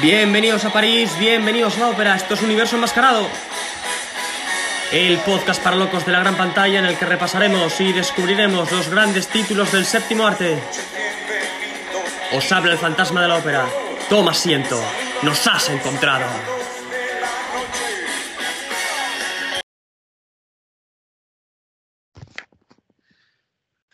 Bienvenidos a París, bienvenidos a la ópera, esto es Universo Enmascarado, el podcast para locos de la gran pantalla en el que repasaremos y descubriremos los grandes títulos del séptimo arte. Os habla el fantasma de la ópera, toma asiento, nos has encontrado.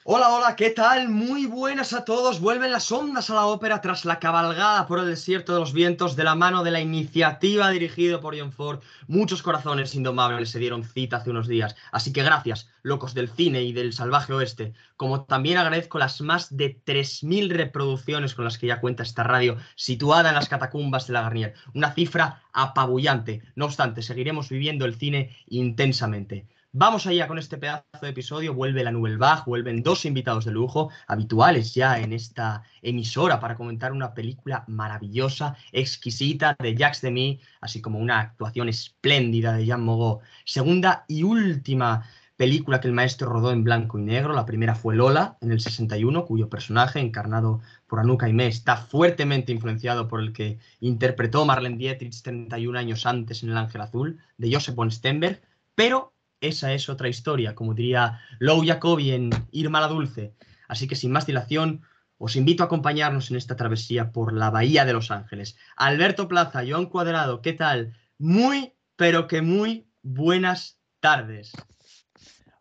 Hola, hola, ¿qué tal? Muy buenas a todos. Vuelven las ondas a la ópera tras la cabalgada por el desierto de los vientos de la mano de la iniciativa dirigida por John Ford. Muchos corazones indomables se dieron cita hace unos días. Así que gracias, locos del cine y del salvaje oeste. Como también agradezco las más de 3.000 reproducciones con las que ya cuenta esta radio, situada en las catacumbas de La Garnier. Una cifra apabullante. No obstante, seguiremos viviendo el cine intensamente. Vamos allá con este pedazo de episodio. Vuelve la Nouvelle Vague, vuelven dos invitados de lujo, habituales ya en esta emisora, para comentar una película maravillosa, exquisita, de Jacques Demy, así como una actuación espléndida de Jeanne Moreau. Segunda y última película que el maestro rodó en blanco y negro. La primera fue Lola, en el 61, cuyo personaje, encarnado por Anouk Aimé, está fuertemente influenciado por el que interpretó Marlene Dietrich 31 años antes en El Ángel Azul, de Joseph von Sternberg, pero esa es otra historia, como diría Lou Jacoby en Irma la Dulce. Así que sin más dilación, os invito a acompañarnos en esta travesía por la Bahía de los Ángeles. Alberto Plaza, Joan Cuadrado, ¿qué tal? Muy, pero que muy buenas tardes.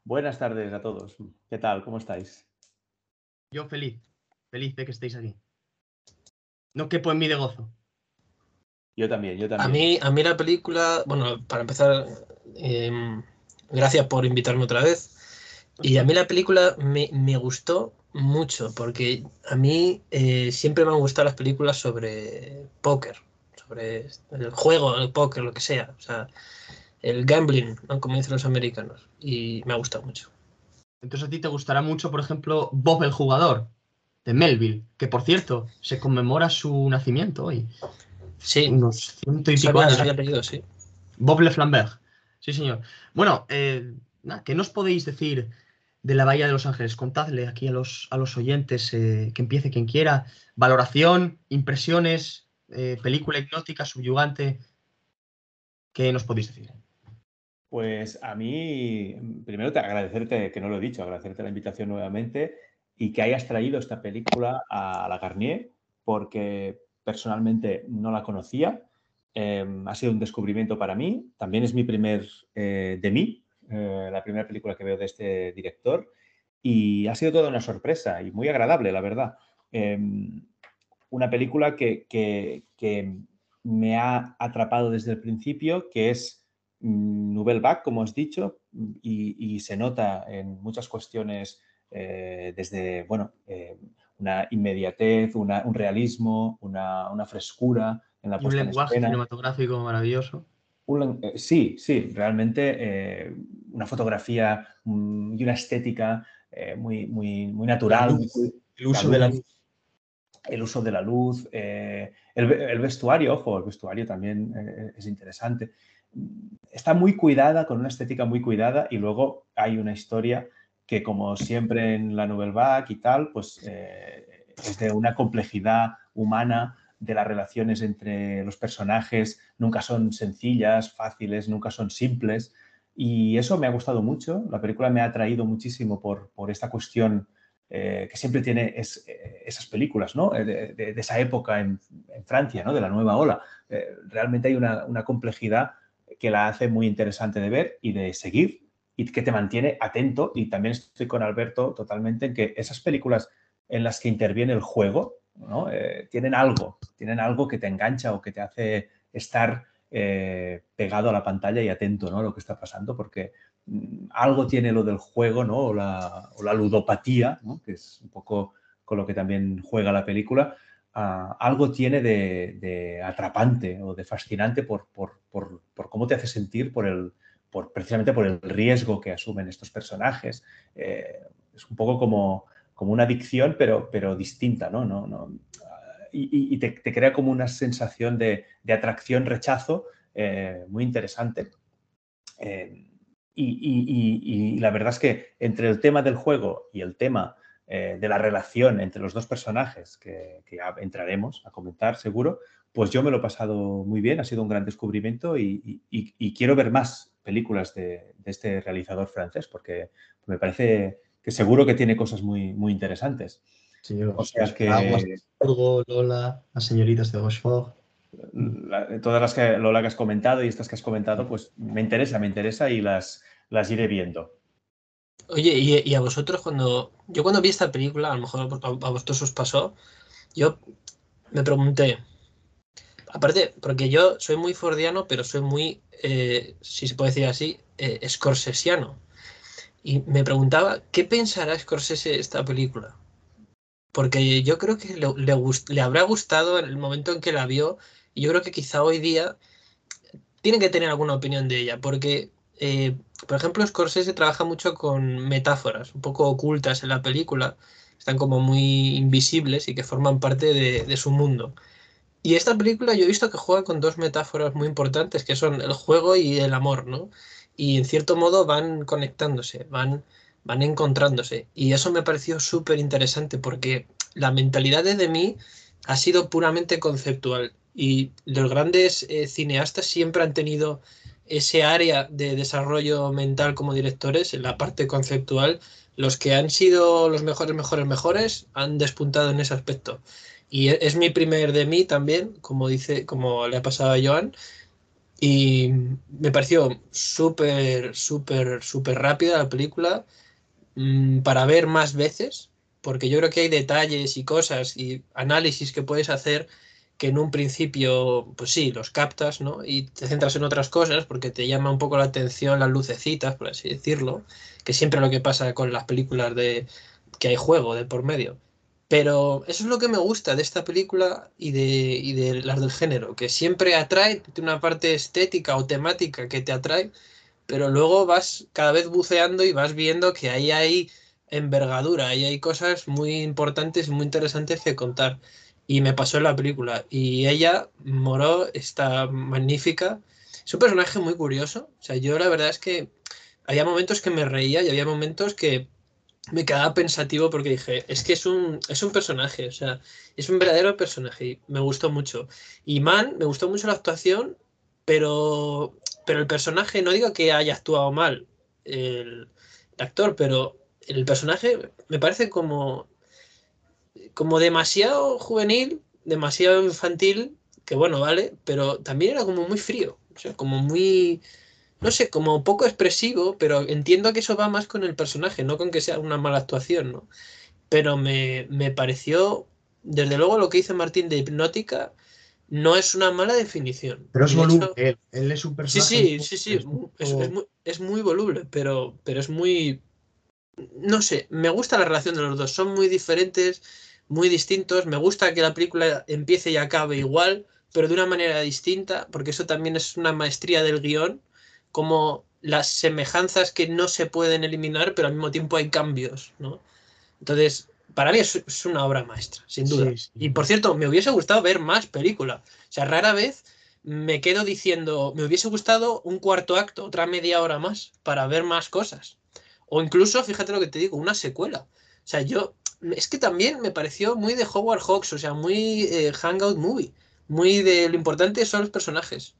Buenas tardes a todos. ¿Qué tal? ¿Cómo estáis? Yo feliz, feliz de que estéis aquí. No quepo en mí de gozo. Yo también. A mí la película, bueno, para empezar... Gracias por invitarme otra vez. Y a mí la película me gustó mucho, porque a mí siempre me han gustado las películas sobre póker, sobre el juego, el póker, lo que sea. O sea, el gambling, ¿no?, como dicen los americanos. Y me ha gustado mucho. Entonces a ti te gustará mucho, por ejemplo, Bob el jugador, de Melville, que por cierto, se conmemora su nacimiento hoy. Sí. Unos 100 y pico años. Había pedido, sí. Bob le flambeur. Sí, señor. Bueno, ¿qué nos podéis decir de la Bahía de los Ángeles? Contadle aquí a los oyentes, que empiece quien quiera. Valoración, impresiones, película hipnótica, subyugante. ¿Qué nos podéis decir? Pues a mí, primero agradecerte, que no lo he dicho, agradecerte la invitación nuevamente y que hayas traído esta película a La Garnier, porque personalmente no la conocía. Ha sido un descubrimiento para mí. También es mi primer Demy, la primera película que veo de este director, y ha sido toda una sorpresa y muy agradable, la verdad. Una película que me ha atrapado desde el principio, que es Nouvelle Vague, como has dicho, y se nota en muchas cuestiones, desde una inmediatez, un realismo, una frescura. Y un lenguaje cinematográfico maravilloso. Sí, realmente una fotografía y una estética muy, muy, muy natural. El uso de la luz. El vestuario, ojo, el vestuario también es interesante. Está muy cuidada, con una estética muy cuidada, y luego hay una historia que, como siempre en la Nouvelle Vague y tal, pues es de una complejidad humana, de las relaciones entre los personajes, nunca son sencillas, fáciles, nunca son simples, y eso me ha gustado mucho. La película me ha atraído muchísimo por esta cuestión que siempre tiene esas películas, ¿no?, de esa época en Francia, ¿no?, de la nueva ola. Realmente hay una complejidad que la hace muy interesante de ver y de seguir, y que te mantiene atento. Y también estoy con Alberto totalmente en que esas películas en las que interviene el juego, ¿no?, tienen algo que te engancha o que te hace estar pegado a la pantalla y atento, ¿no?, a lo que está pasando, porque algo tiene lo del juego, ¿no?, o la ludopatía, ¿no?, que es un poco con lo que también juega la película. Algo tiene de atrapante o de fascinante por cómo te hace sentir, precisamente por el riesgo que asumen estos personajes. Es un poco como una adicción, pero distinta, ¿no? Y te crea como una sensación de atracción, rechazo, muy interesante. Y la verdad es que entre el tema del juego y el tema de la relación entre los dos personajes, que ya entraremos a comentar seguro, pues yo me lo he pasado muy bien, ha sido un gran descubrimiento y quiero ver más películas de este realizador francés porque me parece que seguro que tiene cosas muy, muy interesantes. Sí, o sea que... Aguas de Borgo, Lola, las señoritas de Rochefort... Todas las que, Lola, que has comentado y estas que has comentado, pues me interesa y las iré viendo. Oye, y a vosotros cuando vi esta película, a lo mejor a vosotros os pasó, yo me pregunté, aparte, porque yo soy muy fordiano, pero soy muy, si se puede decir así, scorsesiano. Y me preguntaba, ¿qué pensará Scorsese de esta película? Porque yo creo que le habrá gustado en el momento en que la vio, y yo creo que quizá hoy día tiene que tener alguna opinión de ella, porque, por ejemplo, Scorsese trabaja mucho con metáforas un poco ocultas en la película, están como muy invisibles y que forman parte de su mundo. Y esta película yo he visto que juega con dos metáforas muy importantes, que son el juego y el amor, ¿no? Y en cierto modo van conectándose, van encontrándose. Y eso me pareció súper interesante porque la mentalidad de Demy ha sido puramente conceptual. Y los grandes cineastas siempre han tenido ese área de desarrollo mental como directores, en la parte conceptual. Los que han sido los mejores han despuntado en ese aspecto. Y es mi primer Demy también, como le ha pasado a Joan. Y me pareció súper rápida la película para ver más veces, porque yo creo que hay detalles y cosas y análisis que puedes hacer que en un principio, pues sí, los captas, ¿no? Y te centras en otras cosas porque te llama un poco la atención las lucecitas, por así decirlo, que siempre es lo que pasa con las películas de que hay juego de por medio. Pero eso es lo que me gusta de esta película y de las del género, que siempre atrae una parte estética o temática que te atrae, pero luego vas cada vez buceando y vas viendo que ahí hay envergadura, ahí hay cosas muy importantes y muy interesantes que contar. Y me pasó en la película. Y ella, Moreau, está magnífica. Es un personaje muy curioso. O sea, yo la verdad es que había momentos que me reía y había momentos que me quedaba pensativo porque dije, es que es un personaje, o sea, es un verdadero personaje y me gustó mucho. Y Mann, me gustó mucho la actuación, pero el personaje, no digo que haya actuado mal el actor, pero el personaje me parece como demasiado juvenil, demasiado infantil, que bueno, vale, pero también era como muy frío, o sea, como muy... No sé, como poco expresivo, pero entiendo que eso va más con el personaje, no con que sea una mala actuación, ¿no? Pero me pareció, desde luego lo que dice Martín de hipnótica, no es una mala definición. Pero es voluble, hecho, él es un personaje. Sí, es muy voluble, pero es muy... No sé, me gusta la relación de los dos, son muy diferentes, muy distintos, me gusta que la película empiece y acabe igual, pero de una manera distinta, porque eso también es una maestría del guión, como las semejanzas que no se pueden eliminar, pero al mismo tiempo hay cambios, ¿no? Entonces, para mí es una obra maestra, sin duda. Sí. Y, por cierto, me hubiese gustado ver más película. O sea, rara vez me quedo diciendo, me hubiese gustado un cuarto acto, otra media hora más, para ver más cosas. O incluso, fíjate lo que te digo, una secuela. O sea, es que también me pareció muy de Howard Hawks, o sea, muy hangout movie. Muy de lo importante son los personajes.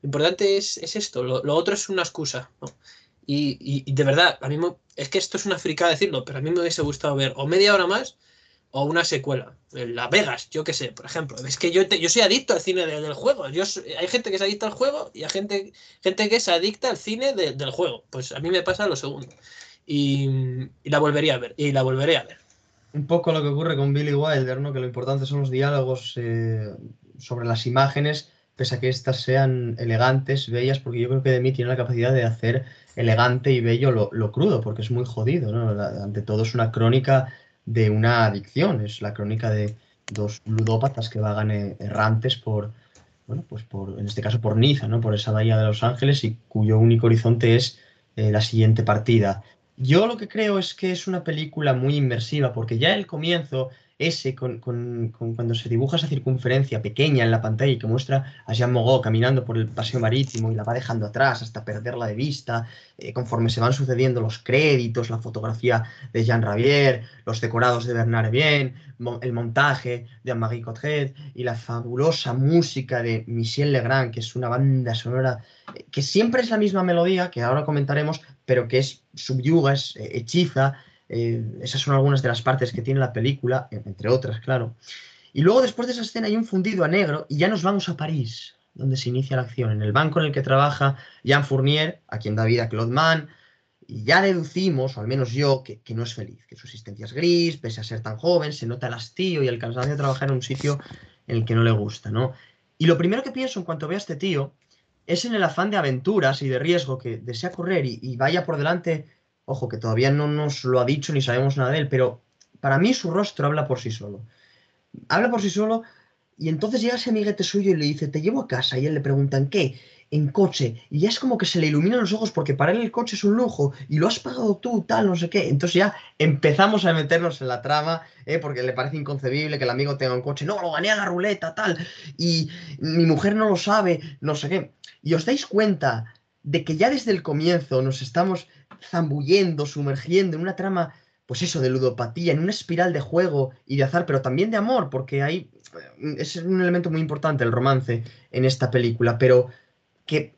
Lo importante es esto, lo otro es una excusa, ¿no? Y de verdad, a mí es que esto es una fricada decirlo, pero a mí me hubiese gustado ver o media hora más o una secuela. Las Vegas, yo qué sé, por ejemplo. Es que yo soy adicto al cine del juego. Hay gente que es adicta al juego y hay gente que es adicta al cine del juego. Pues a mí me pasa lo segundo. Y la volvería a ver, Un poco lo que ocurre con Billy Wilder, ¿no? Que lo importante son los diálogos sobre las imágenes, pese a que estas sean elegantes, bellas, porque yo creo que Demy tiene la capacidad de hacer elegante y bello lo crudo, porque es muy jodido, ¿no? Ante todo es una crónica de una adicción, es la crónica de dos ludópatas que vagan errantes en este caso por Niza, ¿no? Por esa bahía de Los Ángeles y cuyo único horizonte es la siguiente partida. Yo lo que creo es que es una película muy inmersiva, porque ya el comienzo ese con cuando se dibuja esa circunferencia pequeña en la pantalla y que muestra a Jeanne Moreau caminando por el paseo marítimo y la va dejando atrás hasta perderla de vista, conforme se van sucediendo los créditos, la fotografía de Jean Ravier, los decorados de Bernard Bien, el montaje de Anne-Marie Cottret y la fabulosa música de Michel Legrand, que es una banda sonora que siempre es la misma melodía, que ahora comentaremos, pero que es subyuga, es hechiza. Esas son algunas de las partes que tiene la película, entre otras, claro. Y luego, después de esa escena, hay un fundido a negro y ya nos vamos a París, donde se inicia la acción, en el banco en el que trabaja Jean Fournier, a quien da vida Claude Mann, y ya deducimos, o al menos yo, que no es feliz, que su existencia es gris, pese a ser tan joven, se nota el hastío y el cansancio de trabajar en un sitio en el que no le gusta, ¿no? Y lo primero que pienso en cuanto veo a este tío es en el afán de aventuras y de riesgo que desea correr y vaya por delante. Ojo, que todavía no nos lo ha dicho ni sabemos nada de él, pero para mí su rostro habla por sí solo. Habla por sí solo y entonces llega ese amiguete suyo y le dice, te llevo a casa. Y él le pregunta, ¿en qué? En coche. Y ya es como que se le iluminan los ojos porque para él el coche es un lujo y lo has pagado tú, tal, no sé qué. Entonces ya empezamos a meternos en la trama, porque le parece inconcebible que el amigo tenga un coche. No, lo gané a la ruleta, tal. Y mi mujer no lo sabe, no sé qué. Y os dais cuenta de que ya desde el comienzo nos estamos zambullendo, sumergiendo en una trama, pues eso, de ludopatía, en una espiral de juego y de azar, pero también de amor, porque hay, es un elemento muy importante el romance en esta película, pero que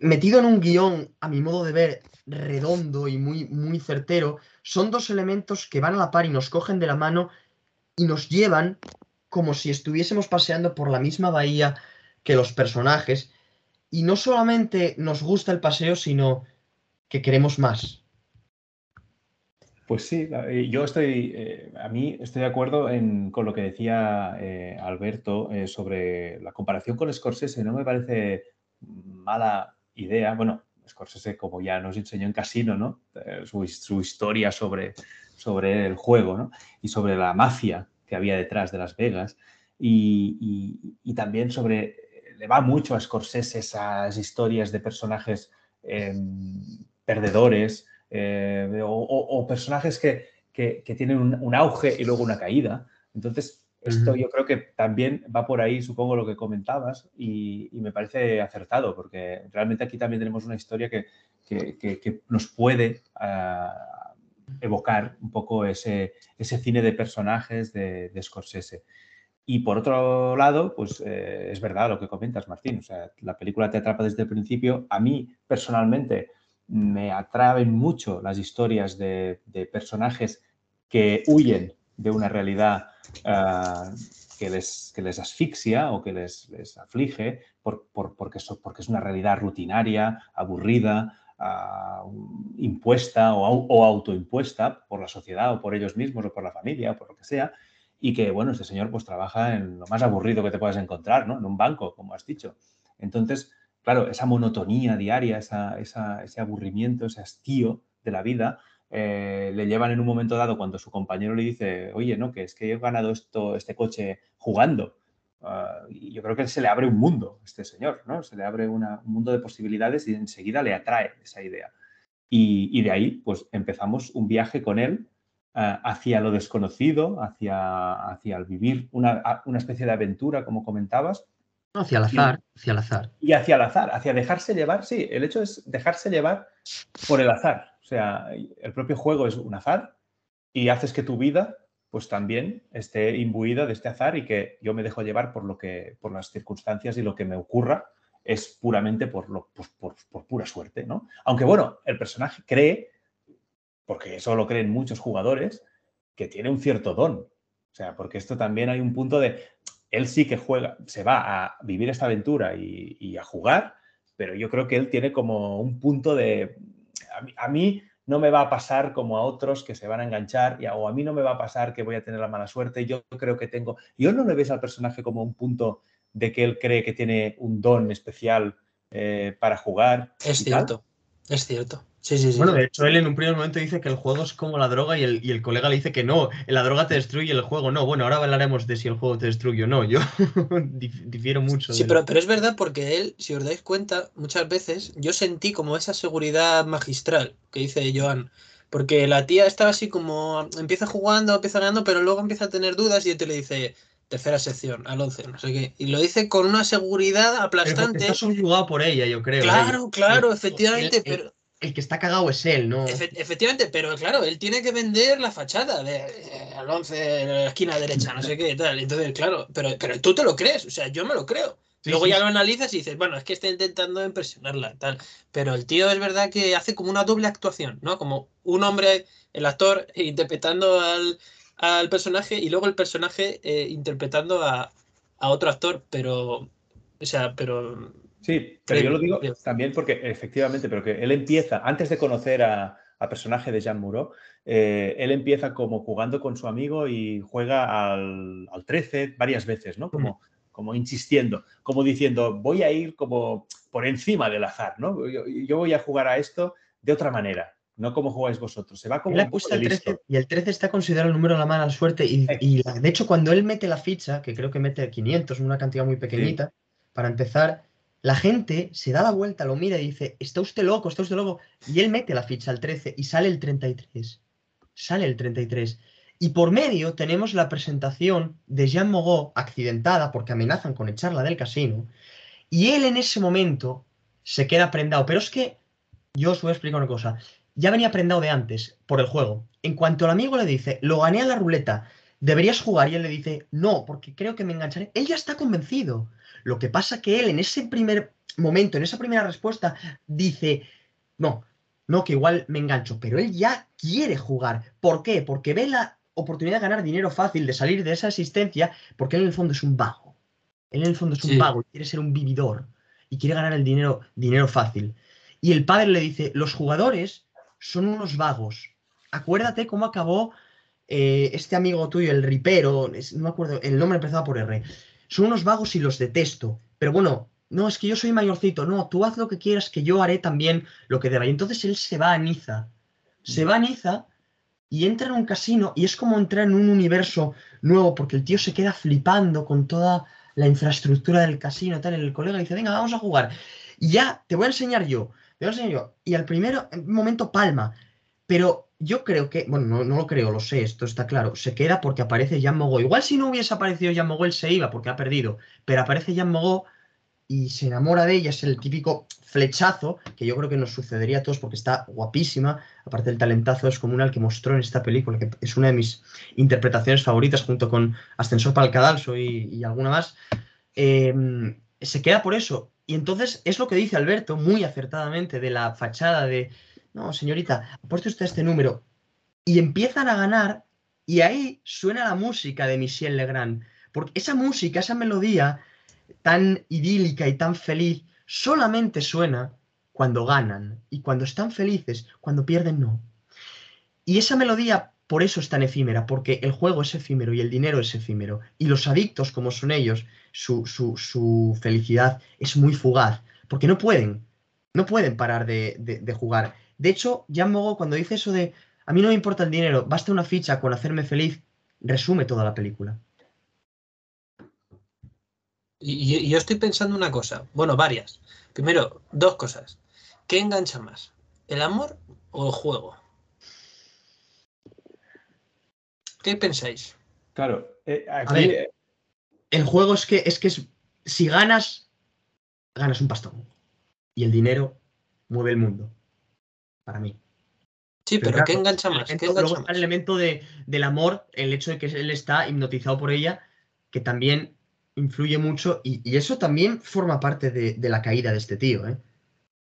metido en un guión, a mi modo de ver, redondo y muy, muy certero, son dos elementos que van a la par y nos cogen de la mano y nos llevan como si estuviésemos paseando por la misma bahía que los personajes, y no solamente nos gusta el paseo, sino que queremos más. Pues sí, yo estoy, a mí estoy de acuerdo con lo que decía Alberto sobre la comparación con Scorsese. No me parece mala idea. Bueno, Scorsese, como ya nos enseñó en Casino, ¿no? Su historia sobre el juego, ¿no? Y sobre la mafia que había detrás de Las Vegas y también sobre, le va mucho a Scorsese esas historias de personajes perdedores o personajes que tienen un auge y luego una caída. Entonces, esto yo creo que también va por ahí, supongo, lo que comentabas y me parece acertado porque realmente aquí también tenemos una historia que nos puede evocar un poco ese cine de personajes de Scorsese. Y por otro lado, pues es verdad lo que comentas, Martín. O sea, la película te atrapa desde el principio. A mí, personalmente, me atraen mucho las historias de personajes que huyen de una realidad que les asfixia o que les aflige porque es una realidad rutinaria, aburrida, impuesta o autoimpuesta por la sociedad o por ellos mismos o por la familia o por lo que sea. Y que, bueno, este señor pues trabaja en lo más aburrido que te puedas encontrar, ¿no? En un banco, como has dicho. Entonces, claro, esa monotonía diaria, ese aburrimiento, ese hastío de la vida, le llevan en un momento dado cuando su compañero le dice, oye, no, que es que he ganado este coche jugando. Y yo creo que se le abre un mundo a este señor, ¿no? Se le abre un mundo de posibilidades y enseguida le atrae esa idea. Y de ahí, pues, empezamos un viaje con él hacia lo desconocido, hacia el vivir una especie de aventura, como comentabas. Hacia el azar. Y hacia el azar, hacia dejarse llevar, sí, el hecho es dejarse llevar por el azar. O sea, el propio juego es un azar y haces que tu vida pues también esté imbuida de este azar y que yo me dejo llevar por las circunstancias y lo que me ocurra es puramente por pura suerte, ¿no? Aunque bueno, el personaje cree, porque eso lo creen muchos jugadores, que tiene un cierto don. O sea, porque esto también hay un punto de, él sí que juega, se va a vivir esta aventura y a jugar, pero yo creo que él tiene como un punto de, a mí no me va a pasar como a otros que se van a enganchar, o a mí no me va a pasar que voy a tener la mala suerte, yo creo que tengo. Yo no le ves al personaje como un punto de que él cree que tiene un don especial para jugar. Es cierto, es cierto. Sí. Bueno, de hecho, él en un primer momento dice que el juego es como la droga y el colega le dice que no, la droga te destruye, el juego no. Bueno, ahora hablaremos de si el juego te destruye o no. Yo difiero mucho. Sí, pero es verdad porque él, si os dais cuenta, muchas veces yo sentí como esa seguridad magistral que dice Joan, Porque la tía está así como, empieza jugando, empieza ganando, pero luego empieza a tener dudas y él te le dice, tercera sección, al 11, no sé qué. Y lo dice con una seguridad aplastante. Está subyugado por ella, yo creo. Claro, ¿eh? Claro, efectivamente, pero... El que está cagado es él, ¿no? Efectivamente, pero claro, él tiene que vender la fachada de al 11, en la esquina derecha, no sé qué, tal. Entonces, claro, pero tú te lo crees, o sea, yo me lo creo. Sí, luego sí, ya lo analizas y dices, bueno, es que está intentando impresionarla, tal. Pero el tío es verdad que hace como una doble actuación, ¿no? Como un hombre, el actor, interpretando al personaje y luego el personaje interpretando a otro actor, pero, o sea, pero... Sí, pero yo lo digo también porque efectivamente, pero que él empieza, antes de conocer al personaje de Jeanne Moreau, él empieza como jugando con su amigo y juega al 13 varias veces, ¿no? Como insistiendo, como diciendo, voy a ir como por encima del azar, ¿no? Yo voy a jugar a esto de otra manera, no como jugáis vosotros. Se va como un poco de listo. Y el 13 está considerado el número de la mala suerte y de hecho cuando él mete la ficha, que creo que mete 500, una cantidad muy pequeñita, sí, para empezar... La gente se da la vuelta, lo mira y dice, está usted loco, está usted loco. Y él mete la ficha al 13 y sale el 33. Sale el 33. Y por medio tenemos la presentación de Jeanne Moreau accidentada porque amenazan con echarla del casino. Y él en ese momento se queda prendado. Pero es que, yo os voy a explicar una cosa. Ya venía prendado de antes por el juego. En cuanto el amigo le dice, lo gané a la ruleta, deberías jugar. Y él le dice, no, porque creo que me engancharé. Él ya está convencido. Lo que pasa que él en ese primer momento, en esa primera respuesta, dice, no, que igual me engancho. Pero él ya quiere jugar. ¿Por qué? Porque ve la oportunidad de ganar dinero fácil, de salir de esa asistencia, porque él en el fondo es un vago. Él en el fondo es un vago, quiere ser un vividor y quiere ganar el dinero fácil. Y el padre le dice, los jugadores son unos vagos. Acuérdate cómo acabó este amigo tuyo, el ripero, no me acuerdo, el nombre empezaba por R. Son unos vagos y los detesto. Pero bueno, no, es que yo soy mayorcito. No, tú haz lo que quieras, que yo haré también lo que deba. Y entonces él se va a Niza. Se va a Niza y entra en un casino y es como entrar en un universo nuevo porque el tío se queda flipando con toda la infraestructura del casino. Tal. El colega dice, venga, vamos a jugar. Y ya, te voy a enseñar yo. Te voy a enseñar yo. Y al primer momento palma. Pero yo creo que... Bueno, no lo creo, lo sé, esto está claro. Se queda porque aparece Jeanne Moreau. Igual si no hubiese aparecido Jeanne Moreau, él se iba porque ha perdido. Pero aparece Jeanne Moreau y se enamora de ella. Es el típico flechazo que yo creo que nos sucedería a todos porque está guapísima. Aparte del talentazo descomunal que mostró en esta película, que es una de mis interpretaciones favoritas junto con Ascensor para el Cadalso y alguna más. Se queda por eso. Y entonces es lo que dice Alberto muy acertadamente de la fachada de... No, señorita, aporte usted este número. Y empiezan a ganar y ahí suena la música de Michel Legrand. Porque esa música, esa melodía tan idílica y tan feliz, solamente suena cuando ganan y cuando están felices, cuando pierden no. Y esa melodía por eso es tan efímera, porque el juego es efímero y el dinero es efímero. Y los adictos, como son ellos, su felicidad es muy fugaz, porque no pueden parar de jugar. De hecho, Jeanne Moreau cuando dice eso de a mí no me importa el dinero, basta una ficha con hacerme feliz, resume toda la película. Y yo estoy pensando una cosa, bueno, varias. Primero, dos cosas. ¿Qué engancha más? ¿El amor o el juego? ¿Qué pensáis? Claro. Aquí... A ver, el juego es que si ganas un pastón. Y el dinero mueve el mundo. Para mí. Sí, pero ¿qué engancha más? Luego está el elemento del amor, el hecho de que él está hipnotizado por ella, que también influye mucho y eso también forma parte de la caída de este tío, ¿eh?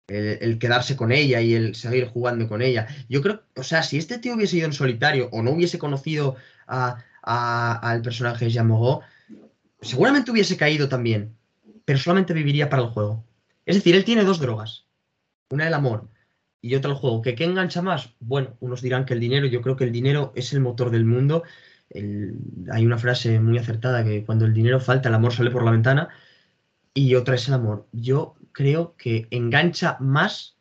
El quedarse con ella y el seguir jugando con ella. Yo creo, o sea, si este tío hubiese ido en solitario o no hubiese conocido al personaje de Jeanne Moreau, seguramente hubiese caído también, pero solamente viviría para el juego. Es decir, él tiene dos drogas. Una el amor. Y otro el juego. ¿Qué engancha más? Bueno, unos dirán que el dinero. Yo creo que el dinero es el motor del mundo. Hay una frase muy acertada que cuando el dinero falta, el amor sale por la ventana. Y otra es el amor. Yo creo que engancha más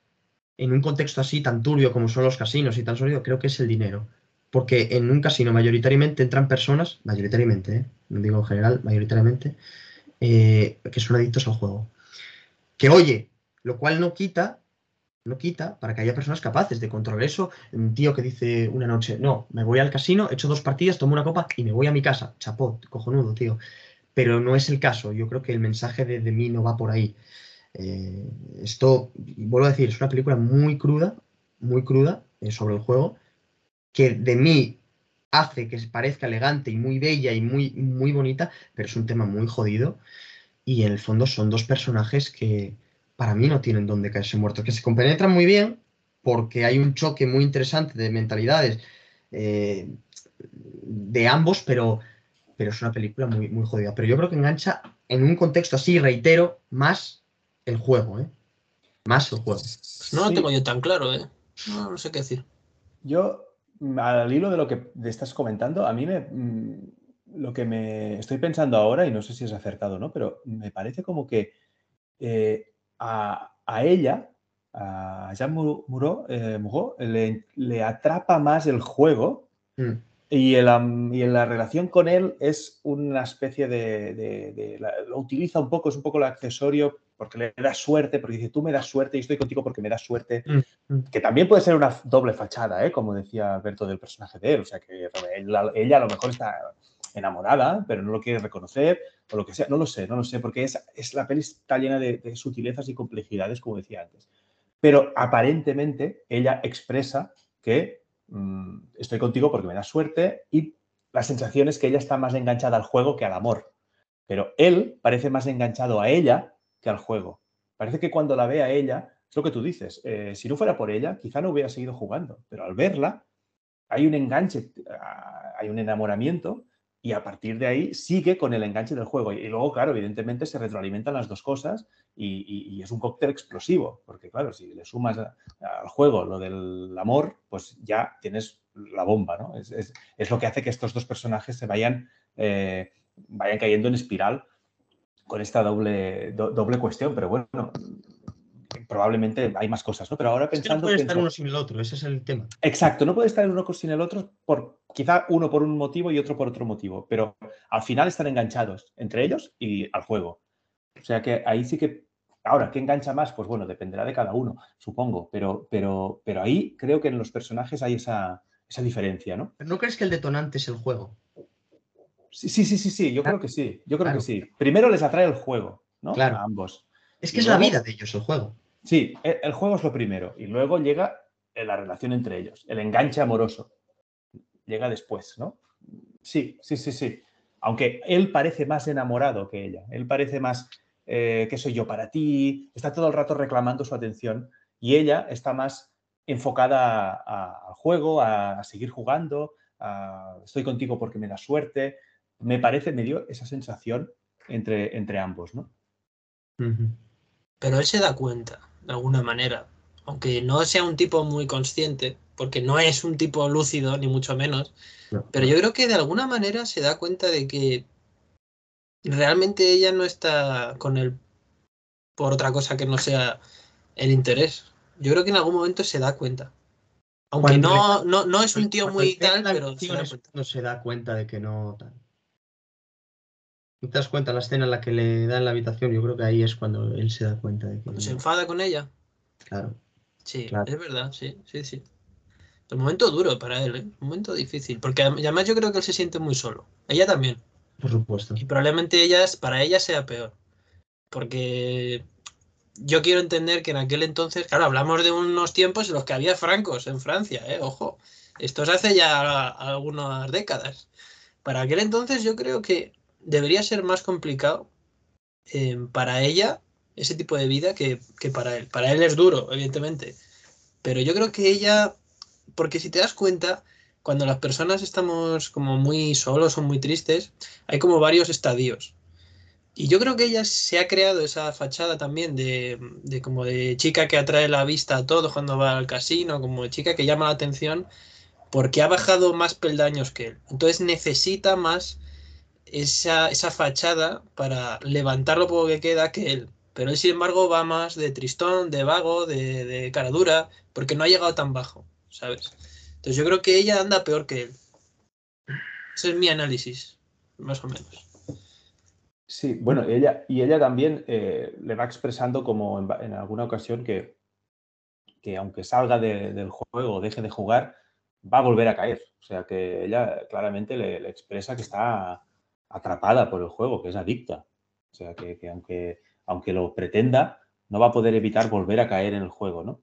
en un contexto así tan turbio como son los casinos y tan sólido. Creo que es el dinero. Porque en un casino mayoritariamente entran personas, mayoritariamente, no digo en general, mayoritariamente, que son adictos al juego. Que oye, lo cual no quita lo quita para que haya personas capaces de controlar eso. Un tío que dice una noche, no, me voy al casino, echo dos partidas, tomo una copa y me voy a mi casa. Chapó, cojonudo, tío. Pero no es el caso. Yo creo que el mensaje de mí no va por ahí. Esto, vuelvo a decir, es una película muy cruda sobre el juego, que de mí hace que parezca elegante y muy bella y muy bonita, pero es un tema muy jodido. Y en el fondo son dos personajes que para mí no tienen dónde caerse muertos, que se compenetran muy bien porque hay un choque muy interesante de mentalidades de ambos, pero es una película muy jodida. Pero yo creo que engancha en un contexto así, reitero, más el juego, ¿eh? Más el juego. No lo tengo yo tan claro, ¿eh? No sé qué decir. Yo, al hilo de lo que estás comentando, a mí lo que me estoy pensando ahora, y no sé si es acertado o no, pero me parece como que a ella, a Jeanne Moreau, le atrapa más el juego y en la relación con él es una especie lo utiliza un poco, es un poco el accesorio porque le da suerte, porque dice, tú me das suerte y estoy contigo porque me das suerte, que también puede ser una doble fachada, ¿eh? Como decía Alberto del personaje de él, o sea que ella a lo mejor está enamorada, pero no lo quiere reconocer o lo que sea, no lo sé, porque la peli está llena de sutilezas y complejidades, como decía antes, pero aparentemente ella expresa que estoy contigo porque me das suerte y la sensación es que ella está más enganchada al juego que al amor, pero él parece más enganchado a ella que al juego. Parece que cuando la ve a ella, es lo que tú dices, si no fuera por ella, quizá no hubiera seguido jugando, pero al verla hay un enganche, hay un enamoramiento y a partir de ahí sigue con el enganche del juego. Y luego, claro, evidentemente se retroalimentan las dos cosas y es un cóctel explosivo, porque claro, si le sumas al juego lo del amor, pues ya tienes la bomba, ¿no? Es lo que hace que estos dos personajes se vayan cayendo en espiral con esta doble cuestión, pero bueno, probablemente hay más cosas, ¿no? Pero ahora pensando... Es que no puede estar uno sin el otro, ese es el tema. Exacto, no puede estar uno sin el otro, quizá uno por un motivo y otro por otro motivo, pero al final están enganchados entre ellos y al juego. O sea que ahí sí que... Ahora, ¿qué engancha más? Pues bueno, dependerá de cada uno, supongo, pero ahí creo que en los personajes hay esa diferencia, ¿no? ¿Pero no crees que el detonante es el juego? Sí, yo creo que sí, Primero les atrae el juego, ¿no? Claro. A ambos. Es que es la vida de ellos, el juego. Sí, el juego es lo primero y luego llega la relación entre ellos, el enganche amoroso. Llega después, ¿no? Sí. Aunque él parece más enamorado que ella, él parece más, ¿qué soy yo para ti? Está todo el rato reclamando su atención y ella está más enfocada al juego, a seguir jugando, estoy contigo porque me da suerte... me dio esa sensación entre ambos, ¿no? Pero él se da cuenta, de alguna manera, aunque no sea un tipo muy consciente, porque no es un tipo lúcido, ni mucho menos, no. Pero yo creo que de alguna manera se da cuenta de que realmente ella no está con él por otra cosa que no sea el interés. Yo creo que en algún momento se da cuenta. Aunque no es un tío muy tal, pero se da cuenta. No se da cuenta de que no... ¿Te das cuenta la escena en la que le da en la habitación? Yo creo que ahí es cuando él se da cuenta de que... ¿Se enfada con ella? Claro. Sí, claro. Es verdad, sí. Un momento duro para él, ¿eh? Un momento difícil. Porque además yo creo que él se siente muy solo. Ella también. Por supuesto. Y probablemente para ella sea peor. Porque yo quiero entender que en aquel entonces... Claro, hablamos de unos tiempos en los que había francos en Francia, ¿eh? Ojo. Esto se hace ya algunas décadas. Para aquel entonces yo creo que... debería ser más complicado para ella ese tipo de vida que para él. Para él es duro, evidentemente. Pero yo creo que ella... Porque si te das cuenta, cuando las personas estamos como muy solos o muy tristes, hay como varios estadios. Y yo creo que ella se ha creado esa fachada también de como de chica que atrae la vista a todos cuando va al casino, como de chica que llama la atención, porque ha bajado más peldaños que él. Entonces necesita más... Esa fachada para levantar lo poco que queda que él. Pero él, sin embargo, va más de tristón, de vago, de cara dura, porque no ha llegado tan bajo, ¿sabes? Entonces yo creo que ella anda peor que él. Ese es mi análisis, más o menos. Sí, bueno, ella también le va expresando como en alguna ocasión que que aunque salga del juego, deje de jugar, va a volver a caer. O sea que ella claramente le expresa que está atrapada por el juego, que es adicta. O sea que aunque lo pretenda, no va a poder evitar volver a caer en el juego, ¿no?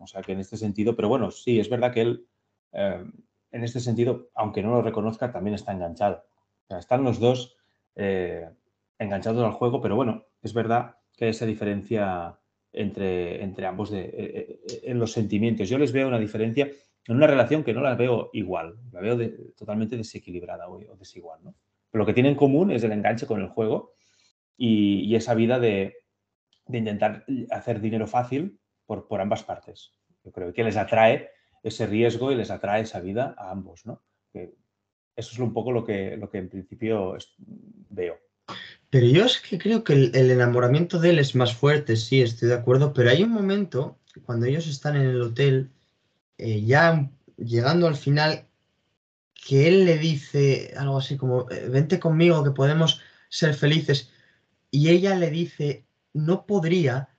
O sea que en este sentido, pero bueno, sí, es verdad que él, en este sentido, aunque no lo reconozca, también está enganchado. O sea, están los dos enganchados al juego, pero bueno, es verdad que hay esa diferencia entre ambos en los sentimientos. Yo les veo una diferencia en una relación que no la veo igual, la veo totalmente desequilibrada o desigual, ¿no? Pero lo que tienen en común es el enganche con el juego y esa vida de intentar hacer dinero fácil por ambas partes. Yo creo que les atrae ese riesgo y les atrae esa vida a ambos, ¿no? Que eso es un poco lo que en principio veo. Pero yo es que creo que el enamoramiento de él es más fuerte, sí, estoy de acuerdo, pero hay un momento, cuando ellos están en el hotel, ya llegando al final, que él le dice algo así como, vente conmigo que podemos ser felices, y ella le dice, no podría,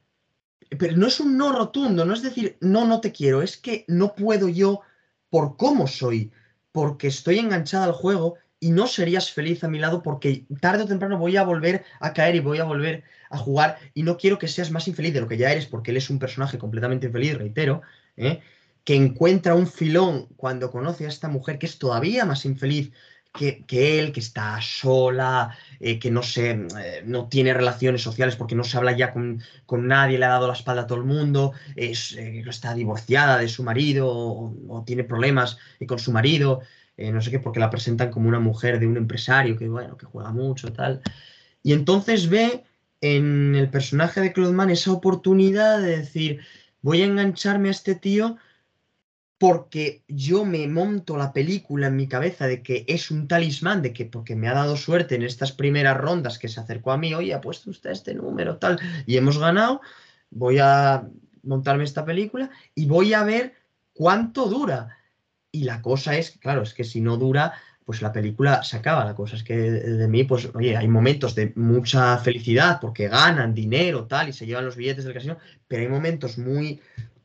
pero no es un no rotundo, no es decir, no, no te quiero, es que no puedo yo por cómo soy, porque estoy enganchada al juego. Y no serías feliz a mi lado porque tarde o temprano voy a volver a caer y voy a volver a jugar y no quiero que seas más infeliz de lo que ya eres, porque él es un personaje completamente infeliz, reitero, que encuentra un filón cuando conoce a esta mujer que es todavía más infeliz que él, que está sola, que no sé, no tiene relaciones sociales porque no se habla ya con nadie, le ha dado la espalda a todo el mundo, está divorciada de su marido o tiene problemas con su marido. No sé qué, porque la presentan como una mujer de un empresario que, bueno, que juega mucho, tal. Y entonces ve en el personaje de Claude Mann esa oportunidad de decir, voy a engancharme a este tío porque yo me monto la película en mi cabeza de que es un talismán, de que porque me ha dado suerte en estas primeras rondas que se acercó a mí, oye, ha puesto usted este número, tal, y hemos ganado, voy a montarme esta película y voy a ver cuánto dura. Y la cosa es, claro, es que si no dura, pues la película se acaba. La cosa es que de mí, pues, oye, hay momentos de mucha felicidad porque ganan dinero, tal, y se llevan los billetes del casino, pero hay momentos muy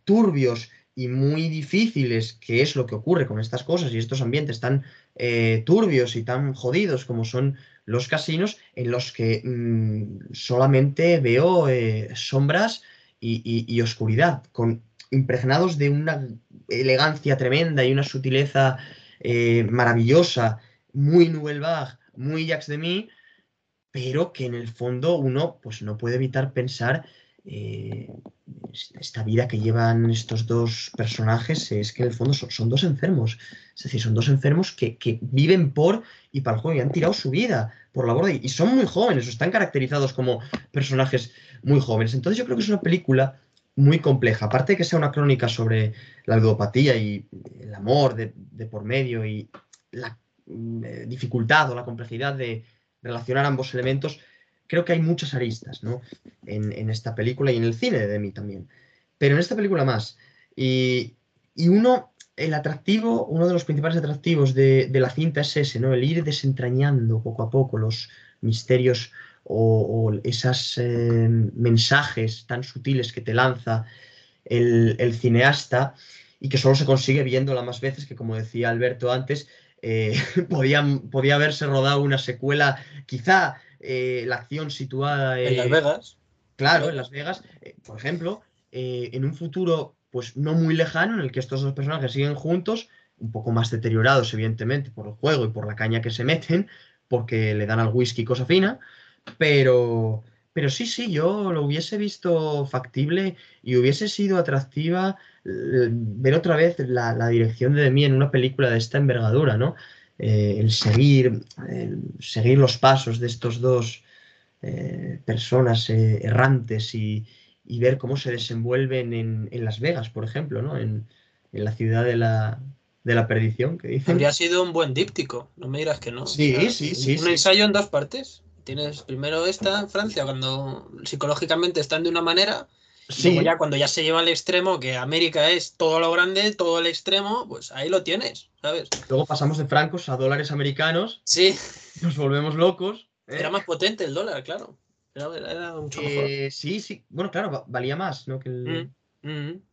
turbios y muy difíciles, que es lo que ocurre con estas cosas y estos ambientes tan turbios y tan jodidos como son los casinos, en los que solamente veo sombras y oscuridad, impregnados de una elegancia tremenda y una sutileza maravillosa, muy Nouvelle Vague, muy Jacques Demy, pero que en el fondo uno pues no puede evitar pensar esta vida que llevan estos dos personajes, es que en el fondo son dos enfermos, es decir, son dos enfermos que viven por y para el juego y han tirado su vida por la borda y son muy jóvenes, o están caracterizados como personajes muy jóvenes. Entonces yo creo que es una película muy compleja, aparte de que sea una crónica sobre la ludopatía y el amor de por medio y la dificultad o la complejidad de relacionar ambos elementos. Creo que hay muchas aristas, ¿no? en esta película y en el cine de Demy también, pero en esta película más. Y uno de los principales atractivos de la cinta es ese, ¿no? El ir desentrañando poco a poco los misterios o esos mensajes tan sutiles que te lanza el cineasta y que solo se consigue viéndola más veces, que como decía Alberto antes, podía haberse rodado una secuela, quizá la acción situada en Las Vegas. Claro, en Las Vegas, por ejemplo, en un futuro pues no muy lejano en el que estos dos personajes siguen juntos, un poco más deteriorados evidentemente por el juego y por la caña que se meten, porque le dan al whisky cosa fina. Pero sí, yo lo hubiese visto factible y hubiese sido atractiva ver otra vez la dirección de Demy en una película de esta envergadura, ¿no? El seguir los pasos de estos dos personas errantes y ver cómo se desenvuelven en Las Vegas, por ejemplo, ¿no? En la ciudad de la perdición, que dicen. Habría sido un buen díptico, no me dirás que no. Sí, o sea, sí. Un ensayo en dos partes. Tienes primero esta en Francia, cuando psicológicamente están de una manera, sí. Y luego ya cuando ya se lleva al extremo, que América es todo lo grande, todo el extremo, pues ahí lo tienes, ¿sabes? Luego pasamos de francos a dólares americanos. Sí. Nos volvemos locos. Era más potente el dólar, claro. Era mucho mejor. Sí. Bueno, claro, valía más, ¿no? Que el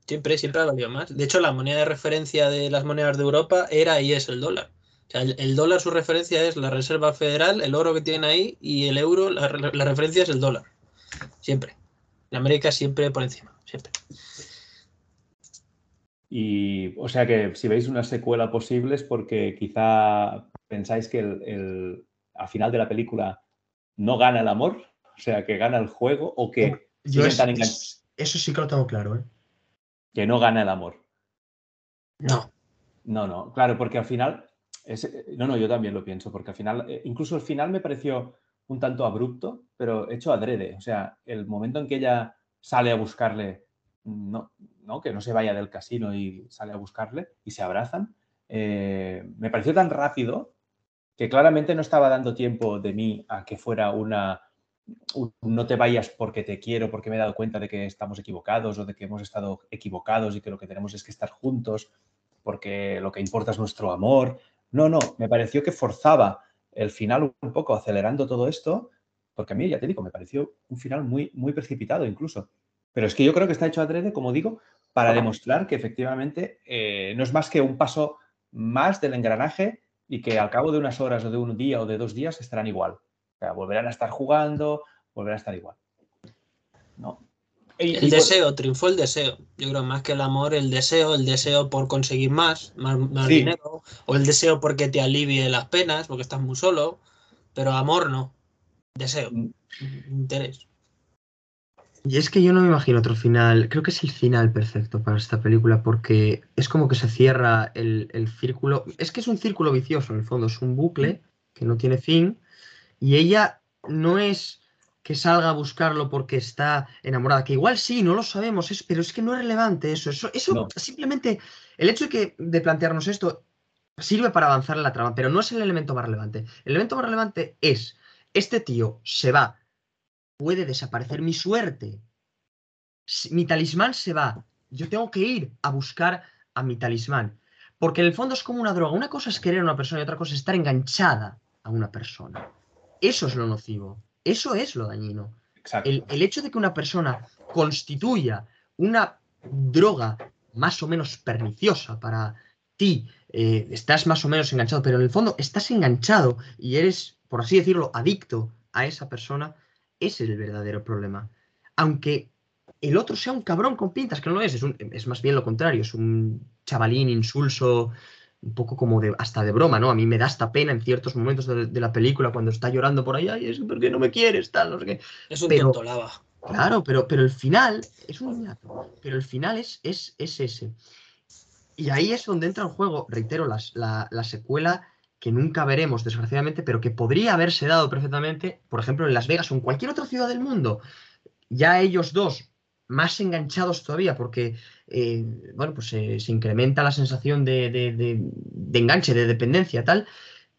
Siempre ha valido más. De hecho, la moneda de referencia de las monedas de Europa era y es el dólar. O sea, el dólar, su referencia es la Reserva Federal, el oro que tienen ahí, y el euro, la referencia es el dólar. Siempre. En América siempre por encima, siempre. Y, o sea que si veis una secuela posible es porque quizá pensáis que al final de la película no gana el amor, o sea, que gana el juego, o que... Eso sí que lo tengo claro, ¿eh? Que no gana el amor. No, claro, porque al final... yo también lo pienso, porque al final, incluso el final me pareció un tanto abrupto, pero hecho adrede. O sea, el momento en que ella sale a buscarle, que no se vaya del casino y sale a buscarle y se abrazan, me pareció tan rápido que claramente no estaba dando tiempo de mí a que fuera un no te vayas porque te quiero, porque me he dado cuenta de que estamos equivocados o de que hemos estado equivocados y que lo que tenemos es que estar juntos porque lo que importa es nuestro amor. No, me pareció que forzaba el final un poco, acelerando todo esto, porque a mí, ya te digo, me pareció un final muy, muy precipitado incluso. Pero es que yo creo que está hecho adrede, como digo, para demostrar que efectivamente no es más que un paso más del engranaje y que al cabo de unas horas o de un día o de 2 días estarán igual. O sea, volverán a estar jugando, volverán a estar igual. No. El deseo, triunfó el deseo. Yo creo más que el amor, el deseo por conseguir más sí, dinero, o el deseo porque te alivie las penas, porque estás muy solo, pero amor no. Deseo, interés. Y es que yo no me imagino otro final, creo que es el final perfecto para esta película, porque es como que se cierra el círculo, es que es un círculo vicioso en el fondo, es un bucle que no tiene fin, y ella no es... que salga a buscarlo porque está enamorada, que igual sí, no lo sabemos, pero es que no es relevante eso no. Simplemente el hecho de plantearnos esto sirve para avanzar en la trama, pero no es el elemento más relevante. El elemento más relevante es, este tío se va, puede desaparecer mi suerte, mi talismán se va, yo tengo que ir a buscar a mi talismán, porque en el fondo es como una droga, una cosa es querer a una persona y otra cosa es estar enganchada a una persona. Eso es lo nocivo. Eso es lo dañino. El hecho de que una persona constituya una droga más o menos perniciosa para ti, estás más o menos enganchado, pero en el fondo estás enganchado y eres, por así decirlo, adicto a esa persona, ese es el verdadero problema. Aunque el otro sea un cabrón con pintas, que no lo es más bien lo contrario, es un chavalín insulso, un poco como hasta de broma, ¿no? A mí me da hasta pena en ciertos momentos de la película cuando está llorando por ahí, ay, es porque no me quieres, tal, no sé qué. Es un tonto lava. Claro, pero el final es un niñato, pero el final es ese. Y ahí es donde entra en juego, reitero, la secuela que nunca veremos, desgraciadamente, pero que podría haberse dado perfectamente, por ejemplo, en Las Vegas o en cualquier otra ciudad del mundo. Ya ellos dos, más enganchados todavía, porque se incrementa la sensación de enganche, de dependencia, tal,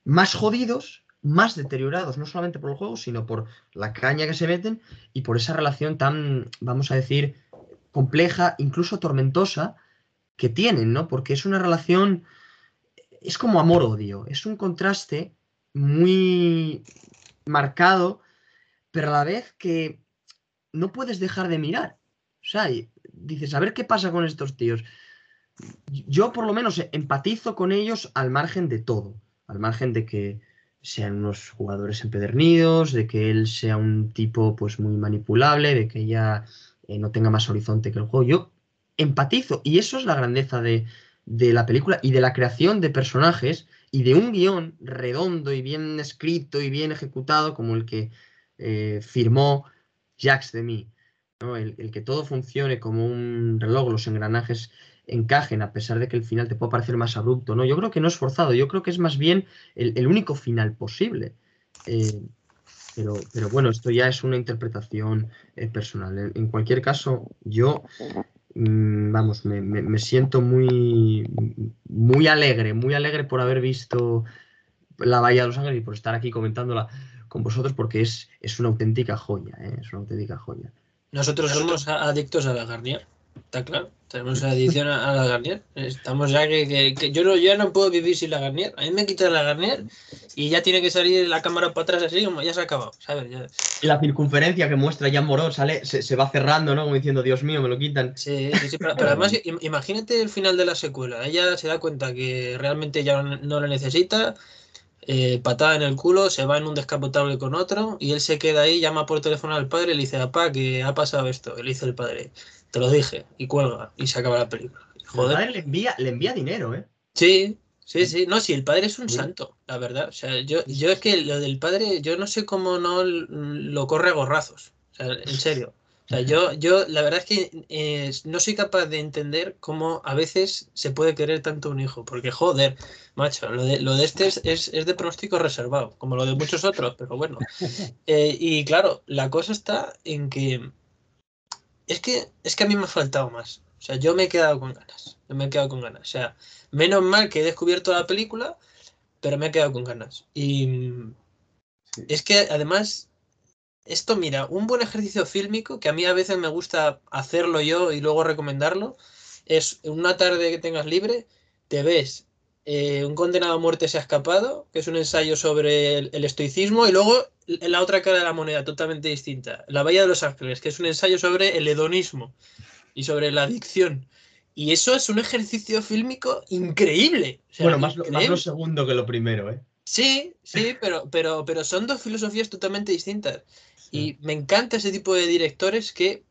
más jodidos, más deteriorados, no solamente por el juego, sino por la caña que se meten y por esa relación tan, vamos a decir, compleja, incluso tormentosa, que tienen, ¿no? Porque es una relación, es como amor-odio, es un contraste muy marcado, pero a la vez que no puedes dejar de mirar. O sea, dices, a ver qué pasa con estos tíos. Yo por lo menos empatizo con ellos al margen de todo. Al margen de que sean unos jugadores empedernidos, de que él sea un tipo pues muy manipulable, de que ella no tenga más horizonte que el juego. Yo empatizo. Y eso es la grandeza de la película y de la creación de personajes y de un guión redondo y bien escrito y bien ejecutado como el que firmó Jacques Demy. ¿No? El que todo funcione como un reloj, los engranajes encajen, a pesar de que el final te pueda parecer más abrupto, ¿no? Yo creo que no es forzado, yo creo que es más bien el único final posible. Pero bueno, esto ya es una interpretación personal. En cualquier caso, yo me siento muy alegre por haber visto La Bahía de los Ángeles y por estar aquí comentándola con vosotros, porque es una auténtica joya, ¿eh? Es una auténtica joya. Nosotros somos adictos a La Garnier. Está claro. Tenemos la adicción a la Garnier. Estamos ya que yo no, ya no puedo vivir sin la Garnier. A mí me quitan la Garnier y ya tiene que salir la cámara para atrás así, como ya se ha acabado, ¿sabes? Ya. La circunferencia que muestra Jeanne Moreau sale, se va cerrando, ¿no? Como diciendo, Dios mío, me lo quitan. Sí, sí, sí. Pero además, imagínate el final de la secuela. Ella se da cuenta que realmente ya no la necesita. Patada en el culo, se va en un descapotable con otro y él se queda ahí, llama por teléfono al padre y le dice, papá, que ha pasado esto. Y le dice el padre, te lo dije, y cuelga y se acaba la película. Joder. El padre le envía dinero, ¿eh? Sí, sí, sí. No, sí, el padre es un santo, la verdad. O sea, yo es que lo del padre, yo no sé cómo no lo corre a gorrazos. O sea, en serio. O sea, yo la verdad es que no soy capaz de entender cómo a veces se puede querer tanto un hijo. Porque, joder, macho, lo de este es de pronóstico reservado, como lo de muchos otros, pero bueno. Y claro, la cosa está en que es que a mí me ha faltado más. O sea, yo me he quedado con ganas. O sea, menos mal que he descubierto la película, pero me he quedado con ganas. Y sí. Es que además... Esto, mira, un buen ejercicio fílmico, que a mí a veces me gusta hacerlo yo y luego recomendarlo, es una tarde que tengas libre, te ves Un condenado a muerte se ha escapado, que es un ensayo sobre el estoicismo, y luego la otra cara de la moneda, totalmente distinta, La Bahía de los Ángeles, que es un ensayo sobre el hedonismo y sobre la adicción. Y eso es un ejercicio fílmico increíble. O sea, bueno, más lo segundo que lo primero, ¿eh? Sí, sí, pero son dos filosofías totalmente distintas. Y me encanta ese tipo de directores que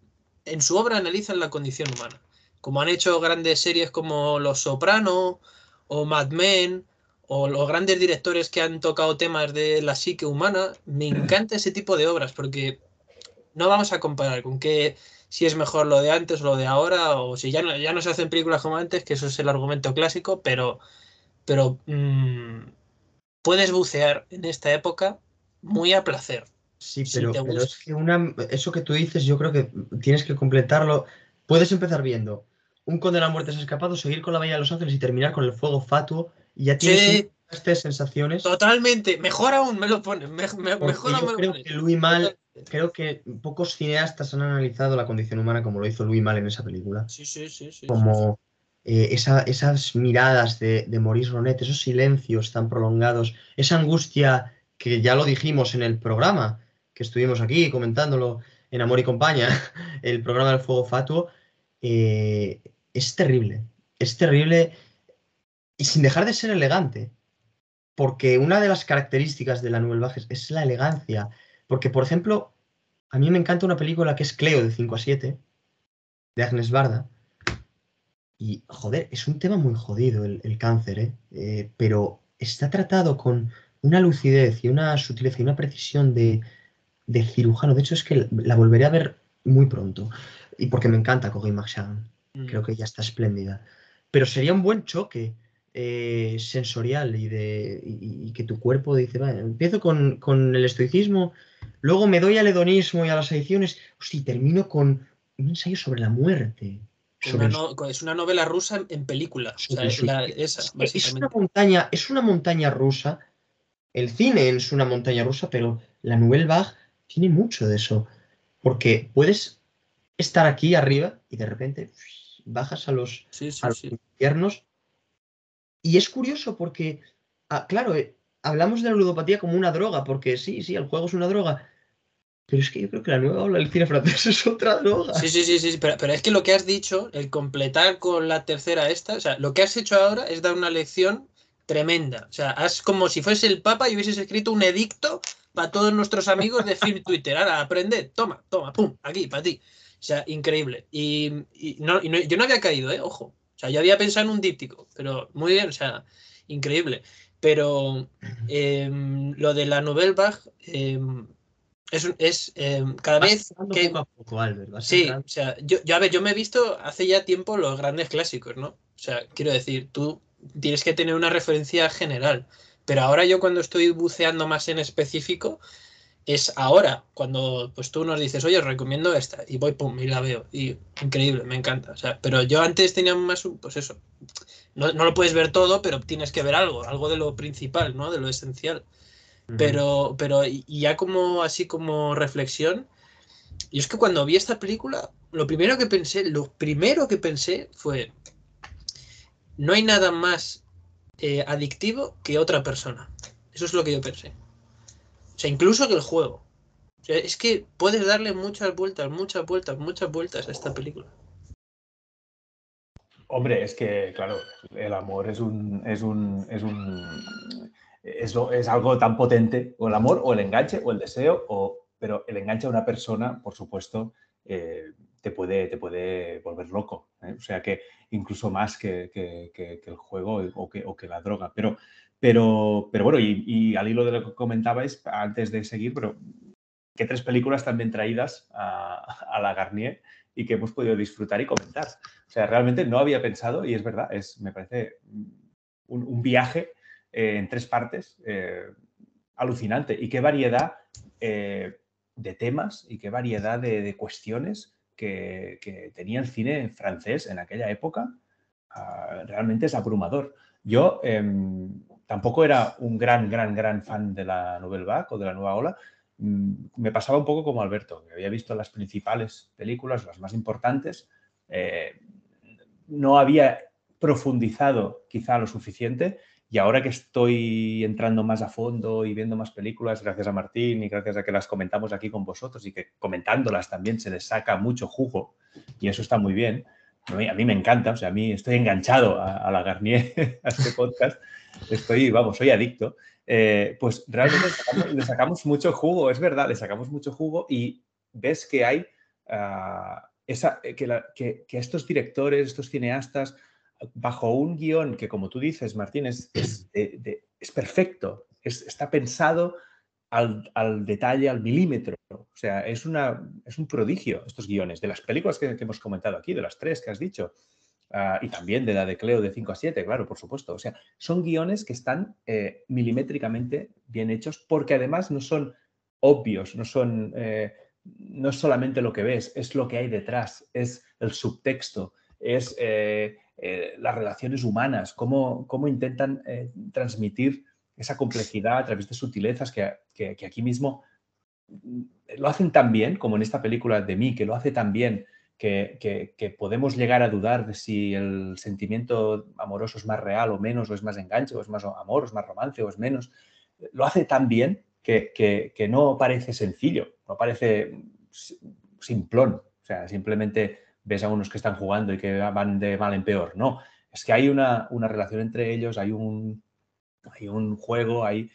en su obra analizan la condición humana. Como han hecho grandes series como Los Soprano o Mad Men, o los grandes directores que han tocado temas de la psique humana. Me encanta ese tipo de obras porque no vamos a comparar con que si es mejor lo de antes o lo de ahora, o si ya no se hacen películas como antes, que eso es el argumento clásico, pero puedes bucear en esta época muy a placer. Sí, pero es que eso que tú dices, yo creo que tienes que completarlo. Puedes empezar viendo Un condenado a muerte se ha escapado, seguir con La Bahía de los Ángeles y terminar con El fuego fatuo. Y ya tienes estas sensaciones. Totalmente. Mejor aún me lo pones. Creo que Louis Malle, creo que pocos cineastas han analizado la condición humana como lo hizo Louis Malle en esa película. Sí, sí, sí. Esas miradas de Maurice Ronet, esos silencios tan prolongados, esa angustia que ya lo dijimos en el programa, que estuvimos aquí comentándolo en Amor y Compañía, el programa del fuego fatuo, es terrible y sin dejar de ser elegante, porque una de las características de la Nouvelle Vague es la elegancia, porque por ejemplo, a mí me encanta una película que es Cleo de 5 a 7, de Agnes Varda, y joder, es un tema muy jodido el cáncer, pero está tratado con una lucidez y una sutileza y una precisión de cirujano. De hecho, es que la volveré a ver muy pronto. Y porque me encanta Cogey McShagan. Creo que ella está espléndida. Pero sería un buen choque sensorial y que tu cuerpo dice, vale, empiezo con el estoicismo, luego me doy al hedonismo y a las adicciones, y termino con un ensayo sobre la muerte. Es una novela rusa en película. Es una montaña rusa. El cine es una montaña rusa, pero la Nouvelle Vague tiene mucho de eso. Porque puedes estar aquí arriba y de repente bajas a los infiernos. Y es curioso porque, claro, hablamos de la ludopatía como una droga, porque sí, el juego es una droga. Pero es que yo creo que la nueva ola del cine francés es otra droga. Sí, pero es que lo que has dicho, el completar con la tercera esta, o sea, lo que has hecho ahora es dar una lección tremenda. O sea, es como si fuese el Papa y hubieses escrito un edicto para todos nuestros amigos de Film Twitter. Ahora, aprende, toma, pum, aquí, para ti. O sea, increíble. Y no, yo no había caído, ojo. O sea, yo había pensado en un díptico, pero muy bien, o sea, increíble. Pero lo de la Nouvelle Vague... cada vez que... Poco a poco, Albert, sí, entrando. O sea, yo me he visto hace ya tiempo los grandes clásicos, ¿no? O sea, quiero decir, tú tienes que tener una referencia general, pero ahora yo cuando estoy buceando más en específico, es ahora, cuando pues tú nos dices, oye, os recomiendo esta, y voy, pum, y la veo, y increíble, me encanta, o sea, pero yo antes tenía más, pues eso, no lo puedes ver todo, pero tienes que ver algo de lo principal, ¿no? De lo esencial. Pero ya como así como reflexión, Y es que cuando vi esta película, lo primero que pensé fue: no hay nada más adictivo que otra persona. Eso es lo que yo pensé. O sea, incluso que el juego. O sea, es que puedes darle muchas vueltas a esta película. Hombre, es que, claro, el amor es algo tan potente, o el amor, o el enganche, o el deseo, pero el enganche a una persona, por supuesto, te puede volver loco, ¿eh? O sea que incluso más que el juego o que la droga. Pero bueno, y al hilo de lo que comentabais, antes de seguir, pero que tres películas también traídas a La Garnier y que hemos podido disfrutar y comentar. O sea, realmente no había pensado, y es verdad, me parece un viaje en tres partes alucinante. Y qué variedad de temas y qué variedad de cuestiones que tenía el cine francés en aquella época. Realmente es abrumador. Yo tampoco era un gran fan de la Nouvelle Vague o de la Nueva Ola. Me pasaba un poco como Alberto, que había visto las principales películas, las más importantes. No había profundizado quizá lo suficiente, y ahora que estoy entrando más a fondo y viendo más películas, gracias a Martín y gracias a que las comentamos aquí con vosotros y que comentándolas también se les saca mucho jugo, y eso está muy bien. A mí me encanta, o sea, a mí estoy enganchado a La Garnier, a este podcast. Soy adicto. Pues realmente le sacamos mucho jugo, es verdad, le sacamos mucho jugo, y ves que hay que estos directores, estos cineastas, bajo un guión que, como tú dices, Martín, es perfecto, está pensado al detalle, al milímetro. O sea, es un prodigio estos guiones de las películas que hemos comentado aquí, de las tres que has dicho, y también de la de Cleo de 5 a 7, claro, por supuesto. O sea, son guiones que están milimétricamente bien hechos, porque además no son obvios, no es solamente lo que ves, es lo que hay detrás, es el subtexto, es... las relaciones humanas, cómo intentan transmitir esa complejidad a través de sutilezas que aquí mismo lo hacen tan bien, como en esta película de mí, que lo hace tan bien que podemos llegar a dudar de si el sentimiento amoroso es más real o menos, o es más enganche, o es más amor, o es más romance, o es menos. Lo hace tan bien que no parece sencillo, no parece simplón. O sea, simplemente... ves a unos que están jugando y que van de mal en peor. No, es que hay una relación entre ellos, hay un juego, hay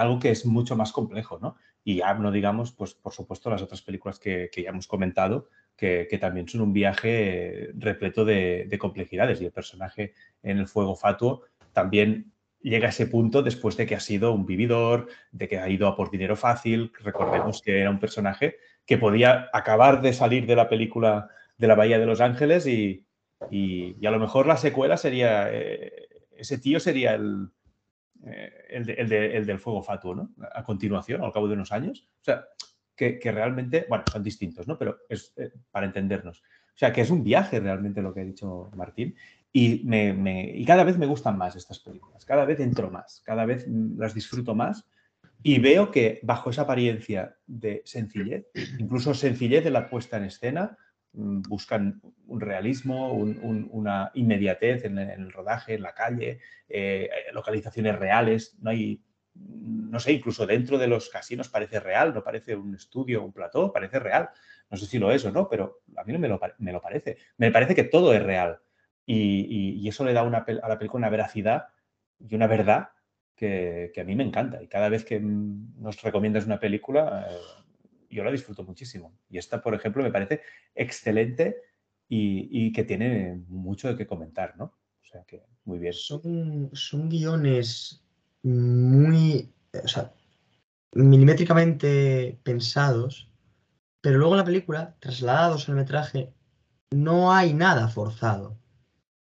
algo que es mucho más complejo, ¿no? Y ya no digamos, pues por supuesto, las otras películas que ya hemos comentado, que también son un viaje repleto de complejidades. Y el personaje en El fuego fatuo también llega a ese punto después de que ha sido un vividor, de que ha ido a por dinero fácil. Recordemos que era un personaje que podía acabar de salir de la película de la Bahía de los Ángeles y a lo mejor la secuela sería... ese tío sería el del fuego fatuo, ¿no? A continuación, al cabo de unos años. O sea, que realmente... Bueno, son distintos, ¿no? Pero es para entendernos. O sea, que es un viaje realmente lo que ha dicho Martín. Y, y cada vez me gustan más estas películas. Cada vez entro más. Cada vez las disfruto más. Y veo que bajo esa apariencia de sencillez, incluso sencillez de la puesta en escena, buscan un realismo, una inmediatez en el rodaje, en la calle, localizaciones reales. No sé, incluso dentro de los casinos parece real, no parece un estudio, un plató, parece real. No sé si lo es o no, pero a mí no me lo parece. Me parece que todo es real. Y eso le da a la película una veracidad y una verdad que a mí me encanta, y cada vez que nos recomiendas una película yo la disfruto muchísimo, y esta, por ejemplo, me parece excelente y que tiene mucho de qué comentar, ¿no? O sea que muy bien. Son guiones muy, o sea, milimétricamente pensados, pero luego en la película, trasladados al metraje, no hay nada forzado,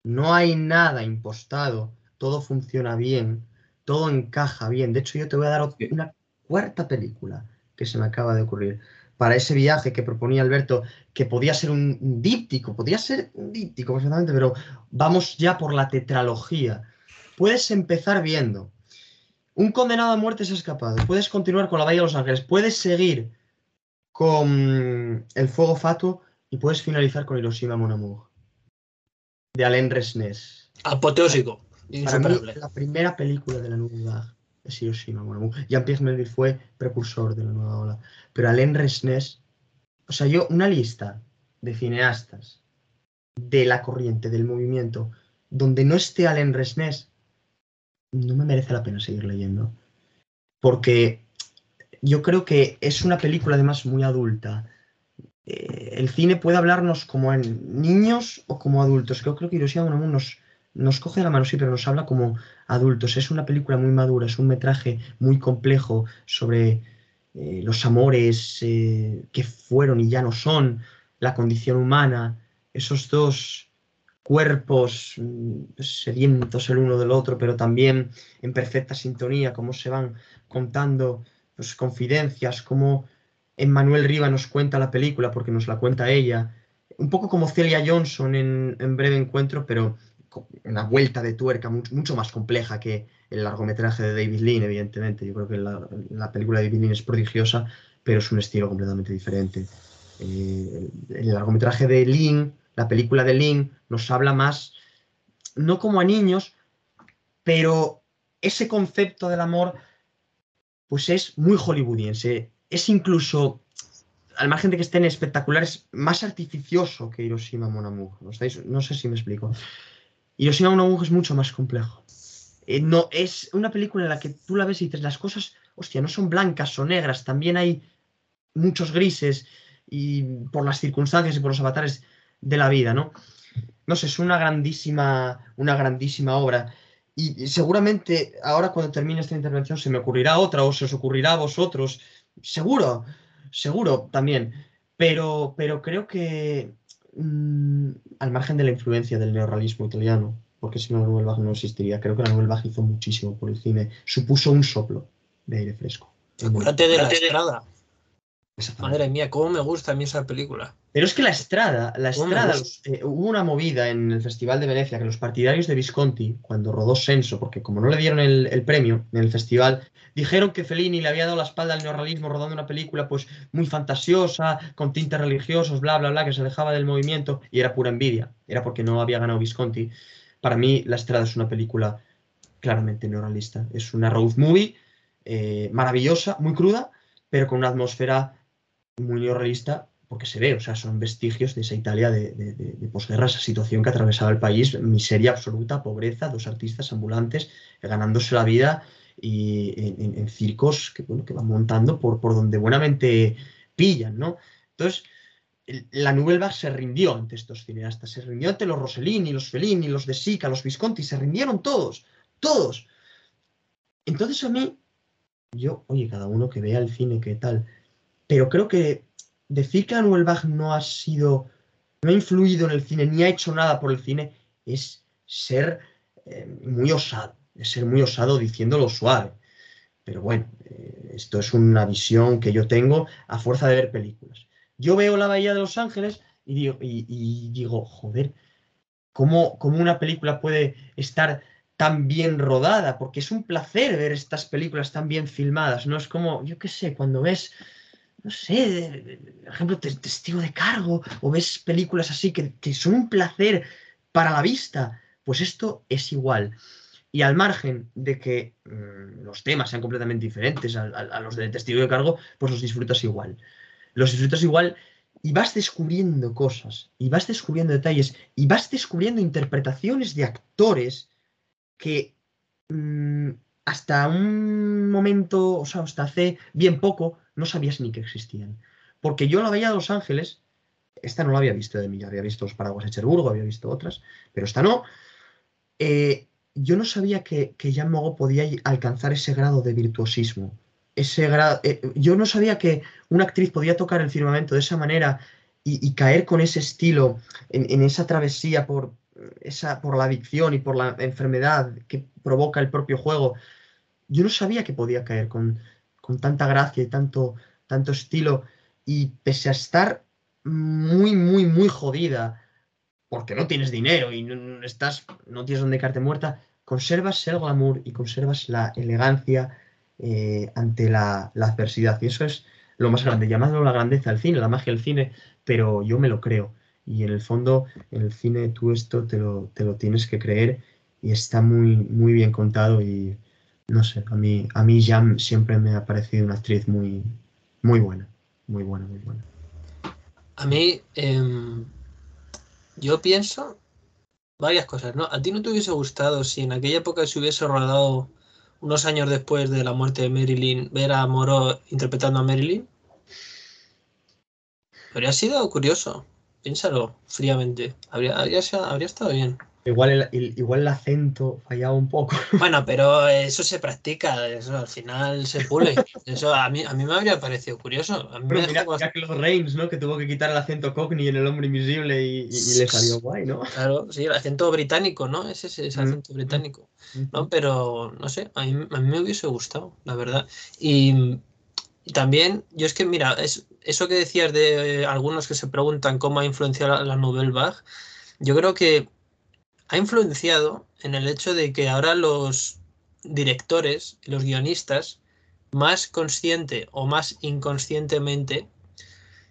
no hay nada impostado, todo funciona bien. Todo encaja bien. De hecho, yo te voy a dar una cuarta película que se me acaba de ocurrir para ese viaje que proponía Alberto, que podía ser un díptico, perfectamente, pero vamos ya por la tetralogía. Puedes empezar viendo Un condenado a muerte se ha escapado, puedes continuar con La Bahía de los Ángeles, puedes seguir con El fuego fatuo y puedes finalizar con Hiroshima Mon Amour, de Alain Resnais. Apoteósico. Para la primera película de la Nouvelle Vague es Hiroshima Mon Amour. Jean-Pierre Melville fue precursor de la nueva ola. Pero Alain Resnais, o sea, yo una lista de cineastas de la corriente, del movimiento, donde no esté Alain Resnais, no me merece la pena seguir leyendo. Porque yo creo que es una película además muy adulta. El cine puede hablarnos como en niños o como adultos. Yo creo que Hiroshima Mon Amour nos coge de la mano, sí, pero nos habla como adultos. Es una película muy madura, es un metraje muy complejo sobre los amores que fueron y ya no son, la condición humana, esos dos cuerpos sedientos el uno del otro, pero también en perfecta sintonía, cómo se van contando pues, confidencias, cómo Emmanuel Riva nos cuenta la película, porque nos la cuenta ella, un poco como Celia Johnson en Breve Encuentro, pero una vuelta de tuerca mucho más compleja que el largometraje de David Lean, evidentemente. Yo creo que la película de David Lean es prodigiosa, pero es un estilo completamente diferente. El largometraje de Lean, la película de Lean, nos habla más, no como a niños, pero ese concepto del amor pues es muy hollywoodiense. Es incluso, al margen de que estén espectaculares, más artificioso que Hiroshima Mon Amour. No sé si me explico. Hiroshima Mon Amour es mucho más complejo. No, es una película en la que tú la ves y dices, las cosas, hostia, no son blancas, son negras, también hay muchos grises y por las circunstancias y por los avatares de la vida, ¿no? No sé, es una grandísima obra. Y seguramente ahora cuando termine esta intervención se me ocurrirá otra o se os ocurrirá a vosotros, seguro también, pero creo que al margen de la influencia del neorrealismo italiano, porque si no la Nouvelle Vague no existiría, creo que la Nouvelle Vague hizo muchísimo por el cine, supuso un soplo de aire fresco. Acuérdate de La Strada. Madre mía, cómo me gusta a mí esa película. Pero es que La Strada, hubo una movida en el Festival de Venecia que los partidarios de Visconti, cuando rodó Senso, porque como no le dieron el premio en el festival, dijeron que Fellini le había dado la espalda al neorrealismo rodando una película pues muy fantasiosa, con tintes religiosos, bla, bla, bla, que se alejaba del movimiento, y era pura envidia, era porque no había ganado Visconti. Para mí, La Strada es una película claramente neorrealista. Es una road movie maravillosa, muy cruda, pero con una atmósfera muy neorrealista, porque se ve, o sea, son vestigios de esa Italia de posguerra, esa situación que atravesaba el país, miseria absoluta, pobreza, dos artistas ambulantes ganándose la vida y en circos que, bueno, que van montando por donde buenamente pillan, ¿no? Entonces, la Nouvelle Vague se rindió ante estos cineastas, se rindió ante los Rossellini, los Fellini, los De Sica, los Visconti, se rindieron todos. Entonces a mí, oye, cada uno que vea el cine, qué tal, pero creo que decir que la Nouvelle Vague no ha influido en el cine, ni ha hecho nada por el cine, es ser muy osado diciéndolo suave. Pero bueno, esto es una visión que yo tengo a fuerza de ver películas. Yo veo La Bahía de los Ángeles y digo, joder, ¿cómo una película puede estar tan bien rodada? Porque es un placer ver estas películas tan bien filmadas, ¿no? Es como, yo qué sé, cuando ves, no sé, por ejemplo, Testigo de Cargo, o ves películas así que son un placer para la vista, pues esto es igual. Y al margen de que los temas sean completamente diferentes a los del Testigo de Cargo, pues los disfrutas igual. Los disfrutas igual y vas descubriendo cosas, y vas descubriendo detalles, y vas descubriendo interpretaciones de actores que hasta un momento, o sea, hasta hace bien poco, no sabías ni que existían. Porque yo La Bahía de los Ángeles, esta no la había visto de mí, había visto Los Paraguas de Cherburgo, había visto otras, pero esta no. Yo no sabía que Jeanne Moreau podía alcanzar ese grado de virtuosismo. Yo no sabía que una actriz podía tocar el firmamento de esa manera y caer con ese estilo, en esa travesía por la adicción y por la enfermedad que provoca el propio juego. Yo no sabía que podía caer con tanta gracia y tanto estilo, y pese a estar muy, muy, muy jodida, porque no tienes dinero y no tienes dónde quedarte muerta, conservas el glamour y conservas la elegancia ante la adversidad. Y eso es lo más grande, llamando la grandeza al cine, la magia del cine, pero yo me lo creo. Y en el fondo, en el cine tú esto te lo tienes que creer, y está muy, muy bien contado. Y no sé, a mí Jeanne siempre me ha parecido una actriz muy, muy buena, muy buena, muy buena. A mí, yo pienso varias cosas, ¿no? ¿A ti no te hubiese gustado si en aquella época se hubiese rodado, unos años después de la muerte de Marilyn, ver a Moreau interpretando a Marilyn? Habría sido curioso, piénsalo fríamente, habría estado bien. Igual el acento fallaba un poco. Bueno, pero eso se practica, eso al final se pule. Eso a mí me habría parecido curioso. A mí me mira, como... Claude Rains, ¿no? Que tuvo que quitar el acento cockney en El hombre invisible y le salió guay, ¿no? Claro, sí, el acento británico, ¿no? Es ese acento británico, ¿no? Pero, no sé, a mí me hubiese gustado, la verdad. Y también, yo es que, mira, eso que decías de algunos que se preguntan cómo ha influenciado la Nouvelle Vague, yo creo que ha influenciado en el hecho de que ahora los directores, los guionistas, más consciente o más inconscientemente,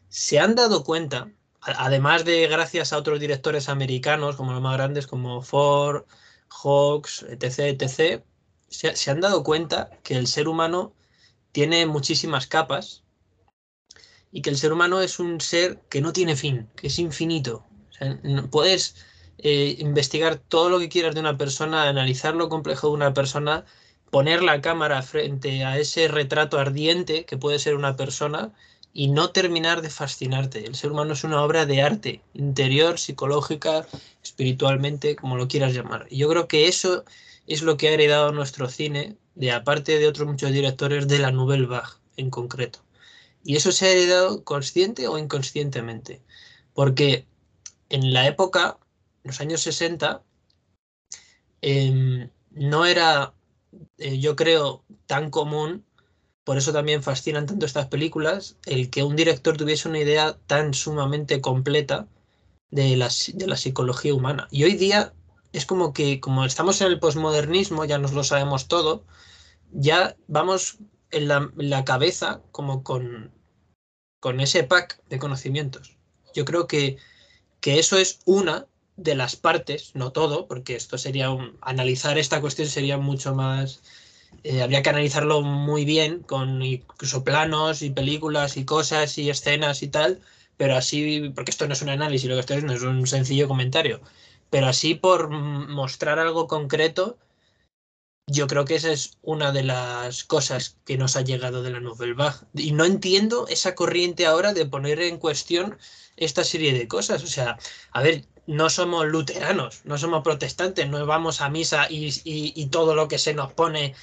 se han dado cuenta, además de gracias a otros directores americanos, como los más grandes, como Ford, Hawks, etc., etc., se han dado cuenta que el ser humano tiene muchísimas capas y que el ser humano es un ser que no tiene fin, que es infinito. O sea, puedes... investigar todo lo que quieras de una persona, analizar lo complejo de una persona, poner la cámara frente a ese retrato ardiente que puede ser una persona y no terminar de fascinarte. El ser humano es una obra de arte, interior, psicológica, espiritualmente, como lo quieras llamar. Y yo creo que eso es lo que ha heredado nuestro cine, de aparte de otros muchos directores, de la Nouvelle Vague en concreto. Y eso se ha heredado consciente o inconscientemente, porque en la época... los años 60 no era, yo creo, tan común, por eso también fascinan tanto estas películas, el que un director tuviese una idea tan sumamente completa de la psicología humana. Y hoy día es como que, como estamos en el posmodernismo, ya nos lo sabemos todo, ya vamos en la cabeza como con ese pack de conocimientos. Yo creo que eso es una de las partes, no todo, porque esto sería analizar esta cuestión sería mucho más, habría que analizarlo muy bien, con incluso planos y películas y cosas y escenas y tal, pero así, porque esto no es un análisis, lo que estoy diciendo es un sencillo comentario, pero así por mostrar algo concreto, yo creo que esa es una de las cosas que nos ha llegado de la Nouvelle Vague, y no entiendo esa corriente ahora de poner en cuestión esta serie de cosas. O sea, a ver, no somos luteranos, no somos protestantes, no vamos a misa y todo lo que se nos pone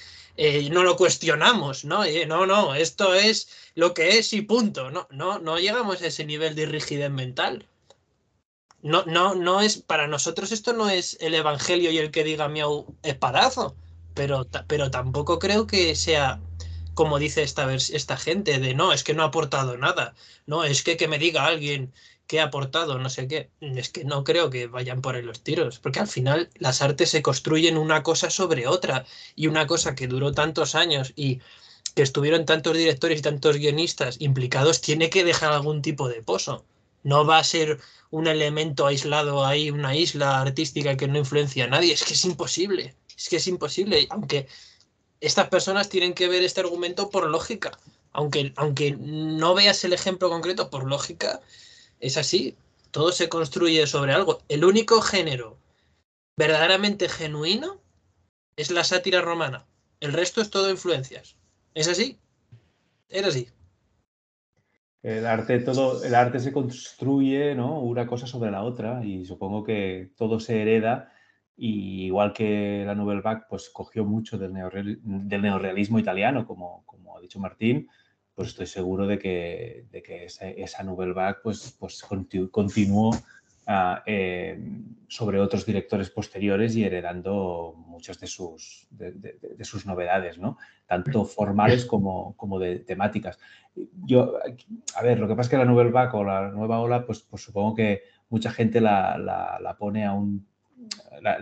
no lo cuestionamos, ¿no? No, esto es lo que es y punto. No llegamos a ese nivel de rigidez mental. No es, para nosotros esto no es el evangelio y el que diga miau espadazo, pero tampoco creo que sea como dice esta gente de no, es que no ha aportado nada, no, es que me diga alguien que ha aportado, no sé qué. Es que no creo que vayan por ahí los tiros, porque al final las artes se construyen una cosa sobre otra, y una cosa que duró tantos años y que estuvieron tantos directores y tantos guionistas implicados tiene que dejar algún tipo de pozo. No va a ser un elemento aislado ahí, una isla artística que no influencia a nadie. Es que es imposible, aunque estas personas tienen que ver este argumento por lógica, aunque no veas el ejemplo concreto, por lógica es así, todo se construye sobre algo. El único género verdaderamente genuino es la sátira romana. El resto es todo influencias. ¿Es así? Es así. El arte se construye, ¿no? Una cosa sobre la otra, y supongo que todo se hereda. Y igual que la Nouvelle Vague, pues cogió mucho del neorrealismo italiano, como ha dicho Martín, pues estoy seguro de que esa Nouvelle Vague pues continuó sobre otros directores posteriores y heredando muchas de sus novedades, ¿no? Tanto formales como de temáticas. Yo, a ver, lo que pasa es que la Nouvelle Vague o la nueva ola, pues supongo que mucha gente la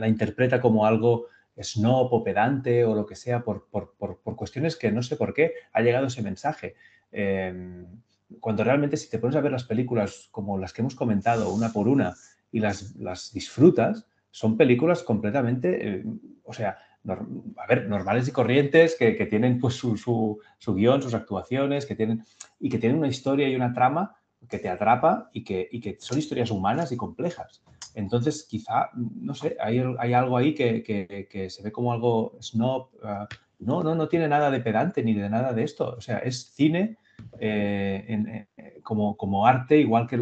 interpreta como algo snob o pedante o lo que sea, por cuestiones que no sé por qué ha llegado ese mensaje. Cuando realmente, si te pones a ver las películas como las que hemos comentado, una por una, y las disfrutas, son películas completamente, o sea, normales y corrientes, que tienen pues su guión, sus actuaciones, que tienen una historia y una trama que te atrapa y que son historias humanas y complejas. Entonces, quizá, no sé, hay algo ahí que se ve como algo snob. No tiene nada de pedante ni de nada de esto. O sea, es cine como arte, igual que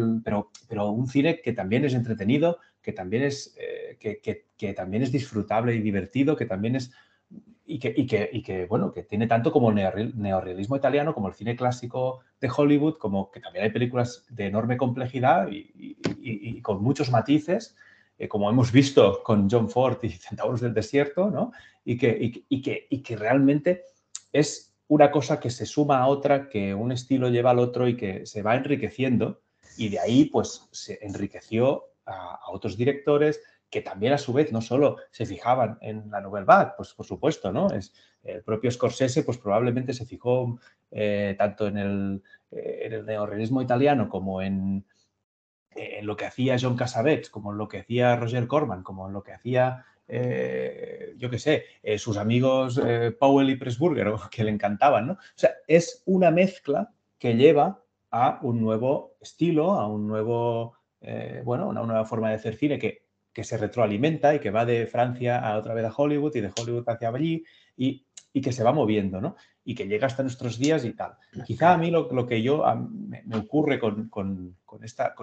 pero un cine que también es entretenido, que también es, que también es disfrutable y divertido, que también es... Y que bueno, que tiene tanto como el neorrealismo italiano, como el cine clásico de Hollywood, como que también hay películas de enorme complejidad y con muchos matices, como hemos visto con John Ford y Centauros del Desierto, ¿no? Y que realmente es una cosa que se suma a otra, que un estilo lleva al otro y que se va enriqueciendo, y de ahí pues se enriqueció a otros directores, que también a su vez no solo se fijaban en la Nouvelle Vague, pues por supuesto, ¿no? El propio Scorsese pues probablemente se fijó tanto en el neorrealismo italiano como en lo que hacía John Cassavetes, como en lo que hacía Roger Corman, como en lo que hacía, yo qué sé, sus amigos Powell y Pressburger, que le encantaban, ¿no? O sea, es una mezcla que lleva a un nuevo estilo, a un nuevo, una nueva forma de hacer cine que se retroalimenta y que va de Francia a otra vez a Hollywood y de Hollywood hacia allí y que se va moviendo, ¿no? Y que llega hasta nuestros días y tal. Quizá a mí lo que me ocurre con esta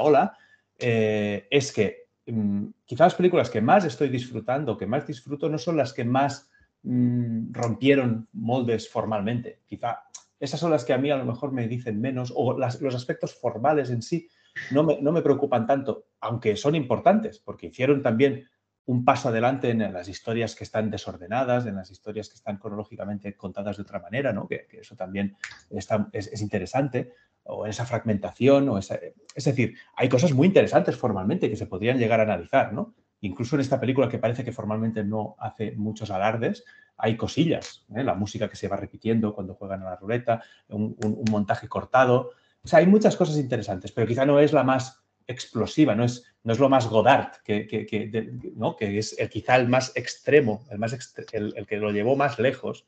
ola es que quizá las películas que más estoy disfrutando, que más disfruto, no son las que más rompieron moldes formalmente. Quizá esas son las que a mí a lo mejor me dicen menos, o los aspectos formales en sí no me preocupan tanto, aunque son importantes, porque hicieron también un paso adelante en las historias que están desordenadas, en las historias que están cronológicamente contadas de otra manera, ¿no? Que eso también es interesante, o en esa fragmentación, es decir, hay cosas muy interesantes formalmente que se podrían llegar a analizar, ¿no? Incluso en esta película, que parece que formalmente no hace muchos alardes, hay cosillas, ¿eh? La música que se va repitiendo cuando juegan a la ruleta, un montaje cortado. O sea, hay muchas cosas interesantes, pero quizá no es la más explosiva, no es lo más Godard, ¿no? Que es quizá el más extremo, el que lo llevó más lejos,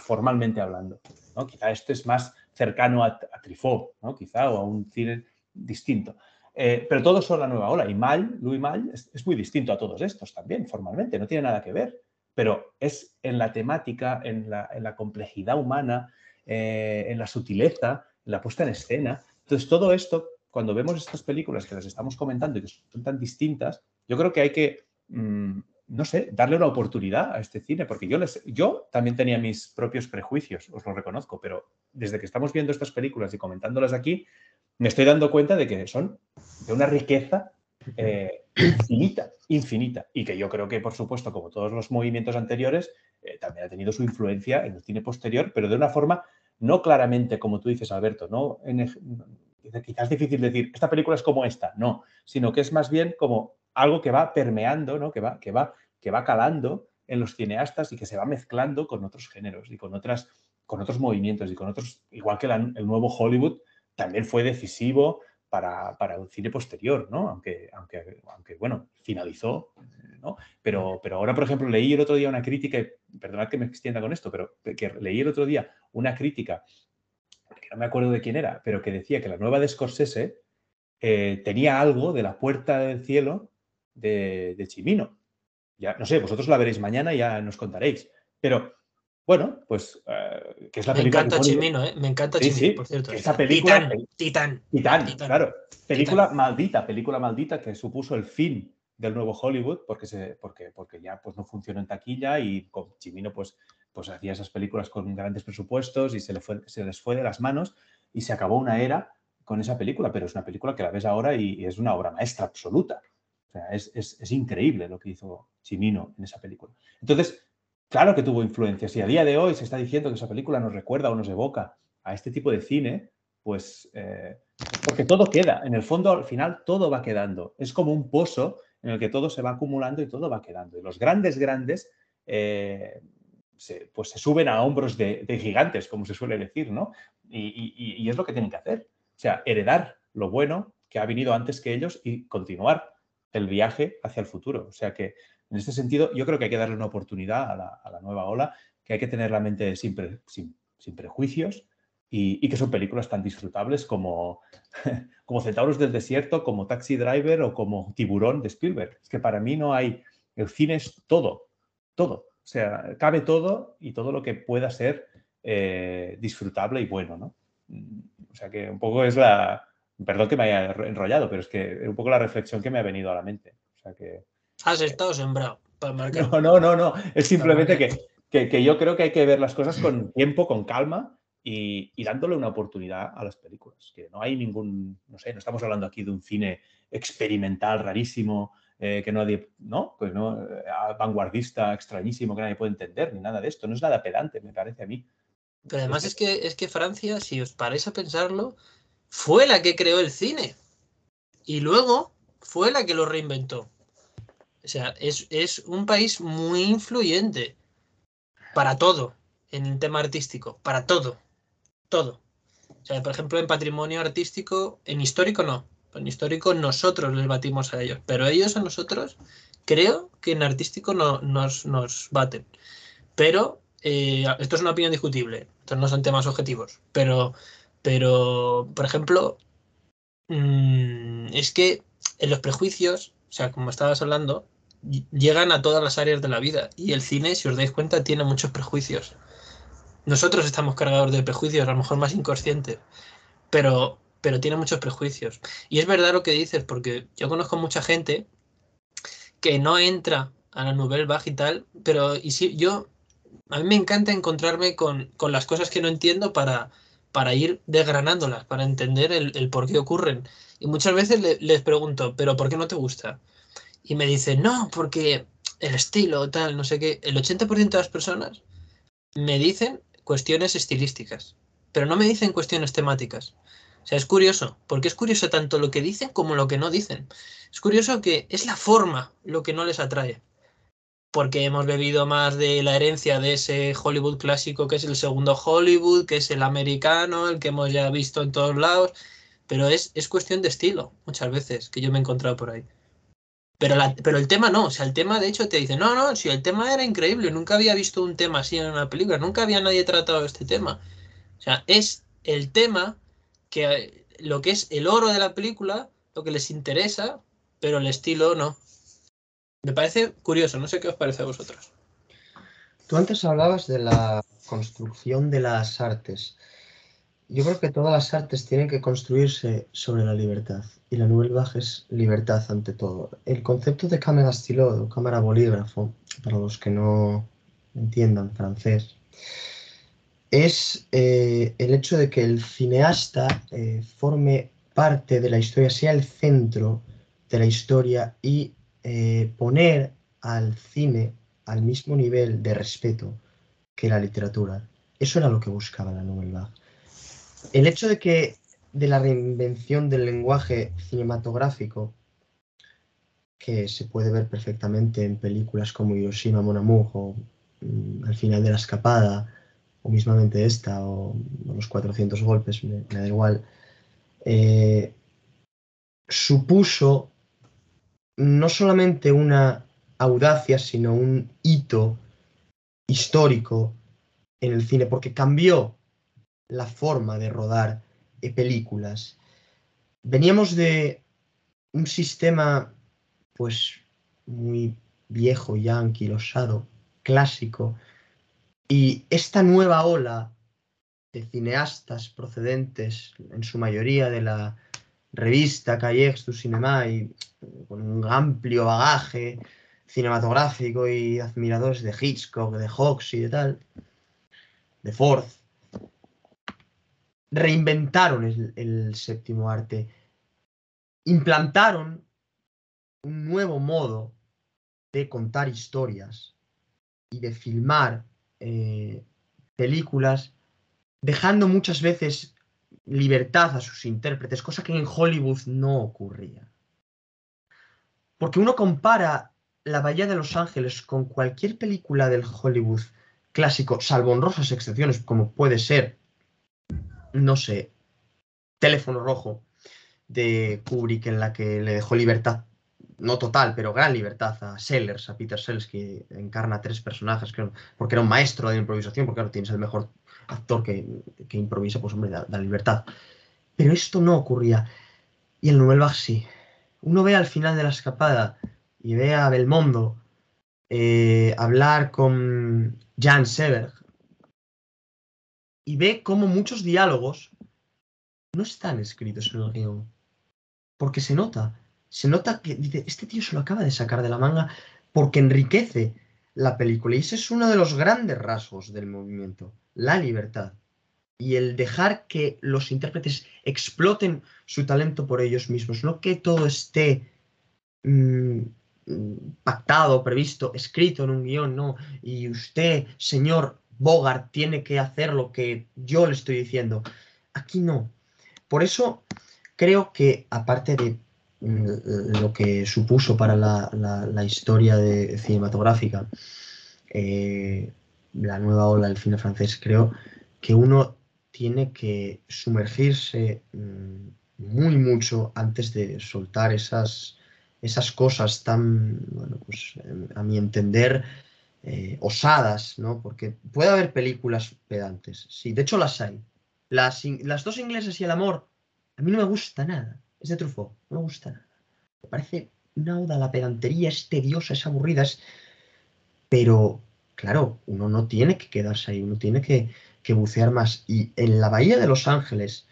formalmente hablando, ¿no? Quizá esto es más cercano a Truffaut, ¿no? Quizá, o a un cine distinto. Pero todos son la nueva ola, y Louis Malle es muy distinto a todos estos también, formalmente, no tiene nada que ver, pero es en la temática, en la complejidad humana, en la sutileza, la puesta en escena. Entonces, todo esto, cuando vemos estas películas que las estamos comentando y que son tan distintas, yo creo que hay que, darle una oportunidad a este cine, porque yo también tenía mis propios prejuicios, os lo reconozco, pero desde que estamos viendo estas películas y comentándolas aquí, me estoy dando cuenta de que son de una riqueza infinita, y que yo creo que, por supuesto, como todos los movimientos anteriores, también ha tenido su influencia en el cine posterior, pero de una forma... No claramente, como tú dices, Alberto, ¿no? Quizás es difícil decir, esta película es como esta, no, sino que es más bien como algo que va permeando, ¿no? que va calando en los cineastas y que se va mezclando con otros géneros y con otros movimientos y con otros, igual que el nuevo Hollywood también fue decisivo para un cine posterior, ¿no? Aunque bueno, finalizó, ¿no? Pero ahora, por ejemplo, leí el otro día una crítica, y perdonad que me extienda con esto, pero que leí el otro día una crítica, que no me acuerdo de quién era, pero que decía que la nueva de Scorsese tenía algo de La Puerta del Cielo de Cimino. Ya, no sé, vosotros la veréis mañana y ya nos contaréis, pero... Bueno, pues que es la película... Me encanta Cimino, ¿eh? Me encanta Cimino, sí, por cierto. Esa película... Titán, claro. Película maldita que supuso el fin del nuevo Hollywood porque ya pues, no funcionó en taquilla, y con Cimino pues hacía esas películas con grandes presupuestos y se les fue de las manos y se acabó una era con esa película, pero es una película que la ves ahora y es una obra maestra absoluta. O sea, es increíble lo que hizo Cimino en esa película. Entonces... Claro que tuvo influencias, y a día de hoy se está diciendo que esa película nos recuerda o nos evoca a este tipo de cine, pues porque todo queda. En el fondo, al final, todo va quedando. Es como un pozo en el que todo se va acumulando y todo va quedando. Y los grandes se suben a hombros de gigantes, como se suele decir, ¿no? Y es lo que tienen que hacer. O sea, heredar lo bueno que ha venido antes que ellos y continuar el viaje hacia el futuro. O sea que, en este sentido, yo creo que hay que darle una oportunidad a la nueva ola, que hay que tener la mente sin prejuicios y que son películas tan disfrutables como Centauros del Desierto, como Taxi Driver o como Tiburón de Spielberg. Es que para mí no hay... El cine es todo, todo. O sea, cabe todo y todo lo que pueda ser disfrutable y bueno, ¿no? O sea que un poco es la... Perdón que me haya enrollado, pero es que es un poco la reflexión que me ha venido a la mente. O sea que... Has estado sembrado para marcar. No. Es simplemente que yo creo que hay que ver las cosas con tiempo, con calma y dándole una oportunidad a las películas. Que no hay ningún... No sé, no estamos hablando aquí de un cine experimental rarísimo, que nadie... No, pues no, vanguardista, extrañísimo, que nadie puede entender, ni nada de esto. No es nada pedante, me parece a mí. Pero además es que Francia, si os paráis a pensarlo... fue la que creó el cine y luego fue la que lo reinventó. O sea, es un país muy influyente para todo, en el tema artístico, para todo. O sea, por ejemplo, en patrimonio artístico, en histórico no. En histórico nosotros les batimos a ellos, pero ellos a nosotros creo que en artístico no nos baten. Pero esto es una opinión discutible, entonces no son temas objetivos, pero, por ejemplo, es que en los prejuicios, o sea, como estabas hablando, llegan a todas las áreas de la vida. Y el cine, si os dais cuenta, tiene muchos prejuicios. Nosotros estamos cargados de prejuicios, a lo mejor más inconscientes, pero tiene muchos prejuicios. Y es verdad lo que dices, porque yo conozco mucha gente que no entra a la Nouvelle Vague y tal, pero a mí me encanta encontrarme con las cosas que no entiendo para ir desgranándolas, para entender el por qué ocurren. Y muchas veces les pregunto, ¿pero por qué no te gusta? Y me dicen, no, porque el estilo, tal, no sé qué. El 80% de las personas me dicen cuestiones estilísticas, pero no me dicen cuestiones temáticas. O sea, es curioso, porque es curioso tanto lo que dicen como lo que no dicen. Es curioso que es la forma lo que no les atrae, porque hemos bebido más de la herencia de ese Hollywood clásico, que es el segundo Hollywood, que es el americano, el que hemos ya visto en todos lados, pero es cuestión de estilo, muchas veces, que yo me he encontrado por ahí. Pero el tema no, o sea, el tema de hecho te dice, no, si el tema era increíble, nunca había visto un tema así en una película, nunca había nadie tratado este tema. O sea, es el tema, que lo que es el oro de la película, lo que les interesa, pero el estilo no. Me parece curioso, no sé qué os parece a vosotros. Tú antes hablabas de la construcción de las artes. Yo creo que todas las artes tienen que construirse sobre la libertad, y la Nouvelle Vague es libertad ante todo. El concepto de cámara stylo o cámara bolígrafo, para los que no entiendan francés, es el hecho de que el cineasta forme parte de la historia, sea el centro de la historia y poner al cine al mismo nivel de respeto que la literatura. Eso era lo que buscaba la Nouvelle Vague. El hecho de la reinvención del lenguaje cinematográfico, que se puede ver perfectamente en películas como Hiroshima Mon Amour o Al final de la escapada, o mismamente esta, o Los 400 golpes, me da igual, supuso no solamente una audacia, sino un hito histórico en el cine, porque cambió la forma de rodar películas. Veníamos de un sistema, pues, muy viejo, ya anquilosado, clásico, y esta nueva ola de cineastas procedentes, en su mayoría de la revista Cahiers du Cinéma, y con un amplio bagaje cinematográfico y admiradores de Hitchcock, de Hawks y de tal, de Ford, reinventaron el séptimo arte, implantaron un nuevo modo de contar historias y de filmar películas, dejando muchas veces libertad a sus intérpretes, cosa que en Hollywood no ocurría. Porque uno compara La Bahía de los Ángeles con cualquier película del Hollywood clásico, salvo honrosas excepciones, como puede ser, no sé, Teléfono Rojo de Kubrick, en la que le dejó libertad, no total, pero gran libertad a Sellers, a Peter Sellers, que encarna tres personajes, creo, porque era un maestro de improvisación, porque claro, tienes el mejor actor que improvisa, pues hombre, da libertad. Pero esto no ocurría. Y el Nouvelle Vague sí. Uno ve al final de la escapada y ve a Belmondo hablar con Jan Seberg y ve cómo muchos diálogos no están escritos en el guión. Porque se nota que dice, este tío se lo acaba de sacar de la manga, porque enriquece la película. Y ese es uno de los grandes rasgos del movimiento, la libertad. Y el dejar que los intérpretes exploten su talento por ellos mismos. No que todo esté pactado, previsto, escrito en un guión, no. Y usted, señor Bogart, tiene que hacer lo que yo le estoy diciendo. Aquí no. Por eso creo que, aparte de lo que supuso para la historia cinematográfica, la nueva ola del cine francés, creo que uno tiene que sumergirse muy mucho antes de soltar esas cosas tan, bueno, pues a mi entender, osadas, ¿no? Porque puede haber películas pedantes, sí, de hecho las hay. Las dos inglesas y el amor, a mí no me gusta nada, es de Truffaut, no me gusta nada. Me parece una oda a la pedantería, es tediosa, es aburrida, pero claro, uno no tiene que quedarse ahí, uno tiene que bucear más. Y en la Bahía de los Ángeles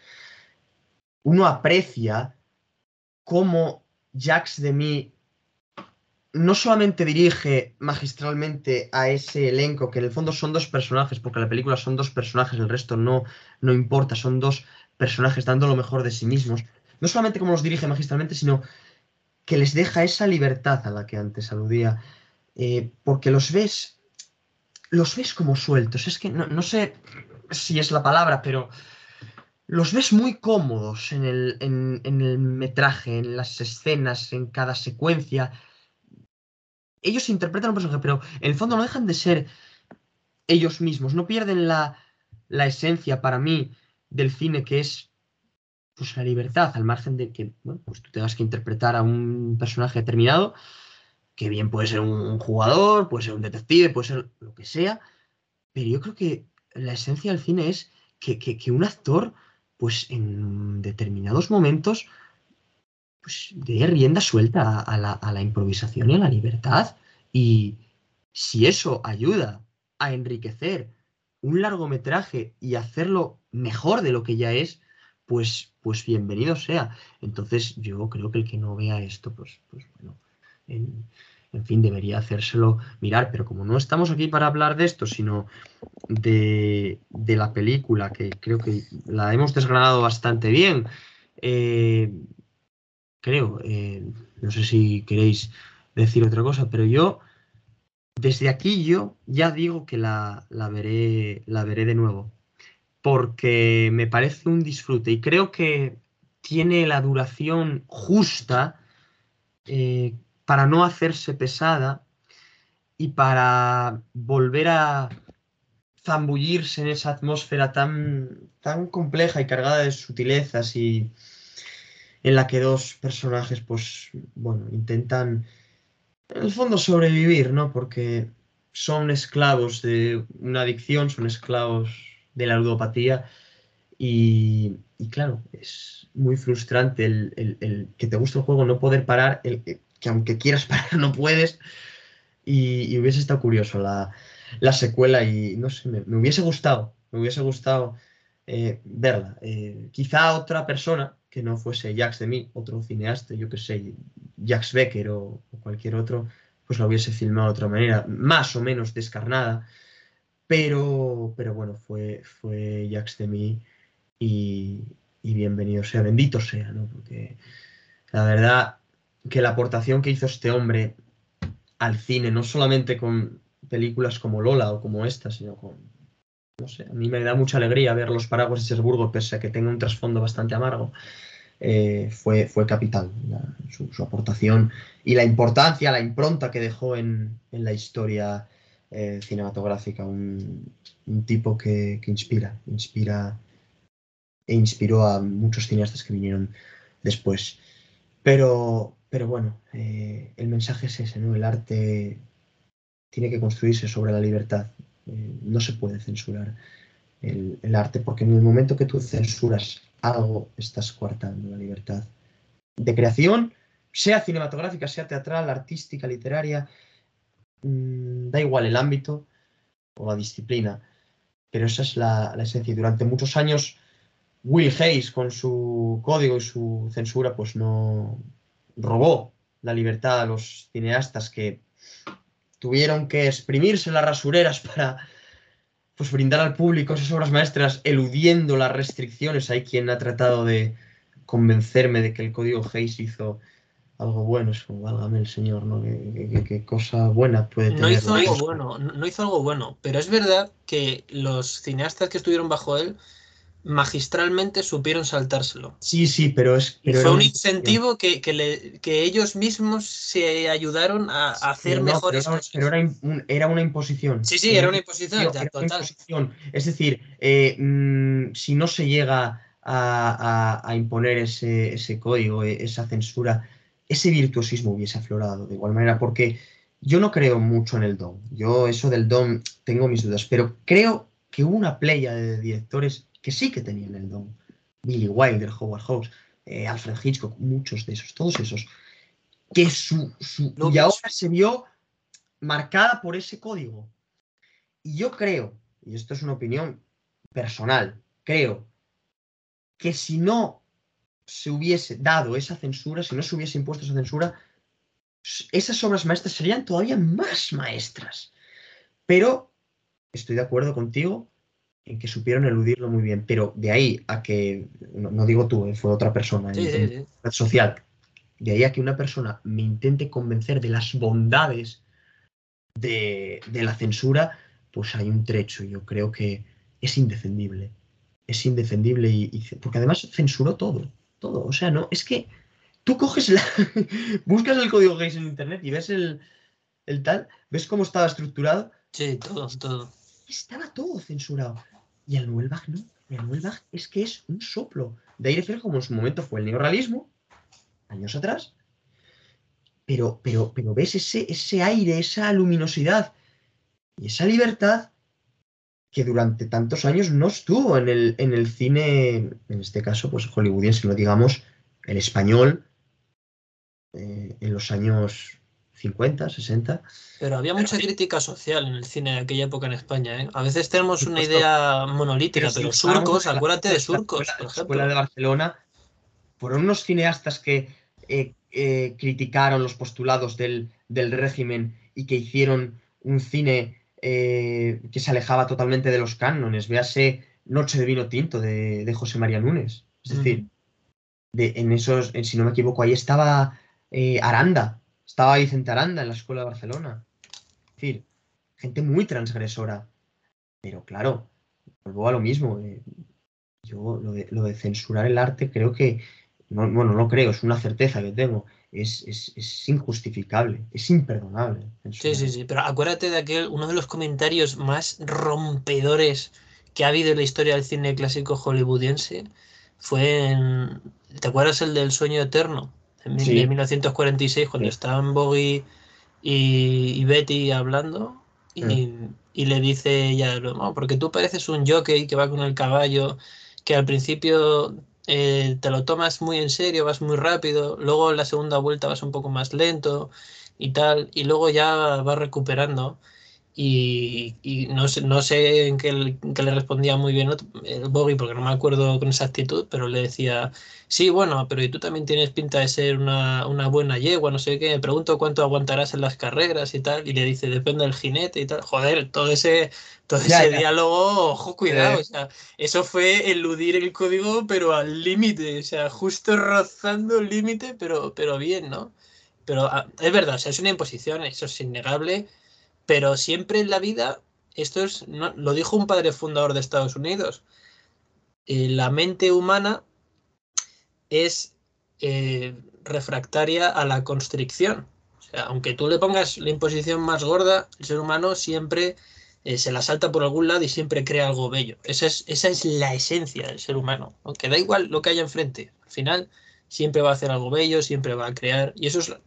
uno aprecia cómo Jacques Demy no solamente dirige magistralmente a ese elenco, que en el fondo son dos personajes, porque en la película son dos personajes, el resto no importa, son dos personajes dando lo mejor de sí mismos. No solamente cómo los dirige magistralmente, sino que les deja esa libertad a la que antes aludía, porque los ves como sueltos, es que no sé si es la palabra, pero los ves muy cómodos en el metraje, en las escenas, en cada secuencia. Ellos interpretan un personaje, pero en el fondo no dejan de ser ellos mismos, no pierden la esencia, para mí, del cine, que es pues la libertad, al margen de que, bueno, pues tú tengas que interpretar a un personaje determinado, que bien puede ser un jugador, puede ser un detective, puede ser lo que sea, pero yo creo que la esencia del cine es que un actor, pues en determinados momentos, pues dé rienda suelta a la improvisación y a la libertad, y si eso ayuda a enriquecer un largometraje y hacerlo mejor de lo que ya es, pues bienvenido sea. Entonces yo creo que el que no vea esto, pues bueno, en fin, debería hacérselo mirar, pero como no estamos aquí para hablar de esto, sino de la película, que creo que la hemos desgranado bastante bien, no sé si queréis decir otra cosa, pero yo desde aquí ya digo que la veré de nuevo, porque me parece un disfrute y creo que tiene la duración justa para no hacerse pesada y para volver a zambullirse en esa atmósfera tan compleja y cargada de sutilezas, y en la que dos personajes, pues bueno, intentan en el fondo sobrevivir, ¿no? Porque son esclavos de una adicción, son esclavos de la ludopatía. Y claro, es muy frustrante el que te gusta el juego, no poder parar, el que aunque quieras parar no puedes, y hubiese estado curioso la secuela, y no sé, me hubiese gustado, verla. Quizá otra persona que no fuese Jacques Demy, otro cineasta, yo que sé, Jacques Becker o cualquier otro, pues la hubiese filmado de otra manera, más o menos descarnada, pero bueno, fue Jacques Demy. Y bienvenido sea, bendito sea, ¿no? Porque la verdad que la aportación que hizo este hombre al cine, no solamente con películas como Lola o como esta, sino con, no sé, a mí me da mucha alegría ver Los Paraguas de Cherburgo, pese a que tenga un trasfondo bastante amargo, fue capital, su aportación y la importancia, la impronta que dejó en la historia cinematográfica. Un tipo que inspira e inspiró a muchos cineastas que vinieron después. Pero bueno, el mensaje es ese, ¿no? El arte tiene que construirse sobre la libertad. No se puede censurar el arte, porque en el momento que tú censuras algo, estás coartando la libertad de creación, sea cinematográfica, sea teatral, artística, literaria, da igual el ámbito o la disciplina. Pero esa es la esencia. Y durante muchos años, Will Hayes, con su código y su censura, pues no robó la libertad a los cineastas que tuvieron que exprimirse las rasureras para, pues, brindar al público esas obras maestras eludiendo las restricciones. Hay quien ha tratado de convencerme de que el código Hayes hizo algo bueno. Es como, válgame el señor, ¿no? ¿Qué cosa buena puede tener? No hizo algo bueno, pero es verdad que los cineastas que estuvieron bajo él magistralmente supieron saltárselo. Sí, pero es... Pero fue un incentivo que ellos mismos se ayudaron a hacer mejores cosas. Pero era una imposición. Sí, era una imposición, total. Es decir, si no se llega a imponer ese código, esa censura, ese virtuosismo hubiese aflorado de igual manera, porque yo no creo mucho en el Dom. Yo eso del Dom tengo mis dudas, pero creo que hubo una playa de directores que sí que tenían el don. Billy Wilder, Howard Hawks, Alfred Hitchcock, muchos de esos, todos esos, que y ahora se vio marcada por ese código. Y yo creo, y esto es una opinión personal, creo que si no se hubiese dado esa censura, si no se hubiese impuesto esa censura, esas obras maestras serían todavía más maestras. Pero estoy de acuerdo contigo en que supieron eludirlo muy bien, pero de ahí a que, no digo tú, fue otra persona, en red social, de ahí a que una persona me intente convencer de las bondades de la censura, pues hay un trecho. Yo creo que es indefendible. Es indefendible porque además censuró todo. O sea, no, es que tú coges buscas el código Hayes en internet y ves el tal, ves cómo estaba estructurado. Sí, todo. Estaba todo censurado. Y el Nouvelle Vague no. El Nouvelle Vague es que es un soplo de aire fresco, como en su momento fue el neorrealismo, años atrás. Pero ves ese aire, esa luminosidad y esa libertad que durante tantos años no estuvo en el cine, en este caso, pues hollywoodiense, no digamos, el español, en los años 50, 60. Pero había mucha crítica social en el cine de aquella época en España, ¿eh? A veces tenemos una idea monolítica, pero Surcos, acuérdate de Surcos, por ejemplo. La Escuela de Barcelona fueron unos cineastas que criticaron los postulados del régimen y que hicieron un cine que se alejaba totalmente de los cánones. Véase Noche de vino tinto de José María Nunes. Es decir, si no me equivoco, ahí estaba Aranda. Estaba Vicente Aranda en la Escuela de Barcelona. Es decir, gente muy transgresora. Pero claro, vuelvo a lo mismo. Yo lo de censurar el arte creo que... No creo, es una certeza que tengo. Es injustificable, es imperdonable. Censurar. Sí. Pero acuérdate de uno de los comentarios más rompedores que ha habido en la historia del cine clásico hollywoodiense. Fue ¿te acuerdas el del Sueño Eterno? En 1946, cuando estaban Bogie y Betty hablando, y le dice ella, no, porque tú pareces un jockey que va con el caballo, que al principio te lo tomas muy en serio, vas muy rápido, luego en la segunda vuelta vas un poco más lento y tal, y luego ya vas recuperando. Y no sé en qué le respondía muy bien el Bogie, porque no me acuerdo con exactitud, pero le decía, sí, bueno, pero y tú también tienes pinta de ser una buena yegua, no sé qué, me pregunto cuánto aguantarás en las carreras y tal, y le dice, depende del jinete y tal. Joder, todo ese diálogo, ojo, cuidado, o sea, eso fue eludir el código, pero al límite, o sea, justo rozando el límite, pero bien, ¿no? Pero es verdad, o sea, es una imposición, eso es innegable. Pero siempre en la vida, lo dijo un padre fundador de Estados Unidos, la mente humana es refractaria a la constricción. O sea, aunque tú le pongas la imposición más gorda, el ser humano siempre se la salta por algún lado y siempre crea algo bello. Esa es la esencia del ser humano. Aunque da igual lo que haya enfrente, al final siempre va a hacer algo bello, siempre va a crear. Y eso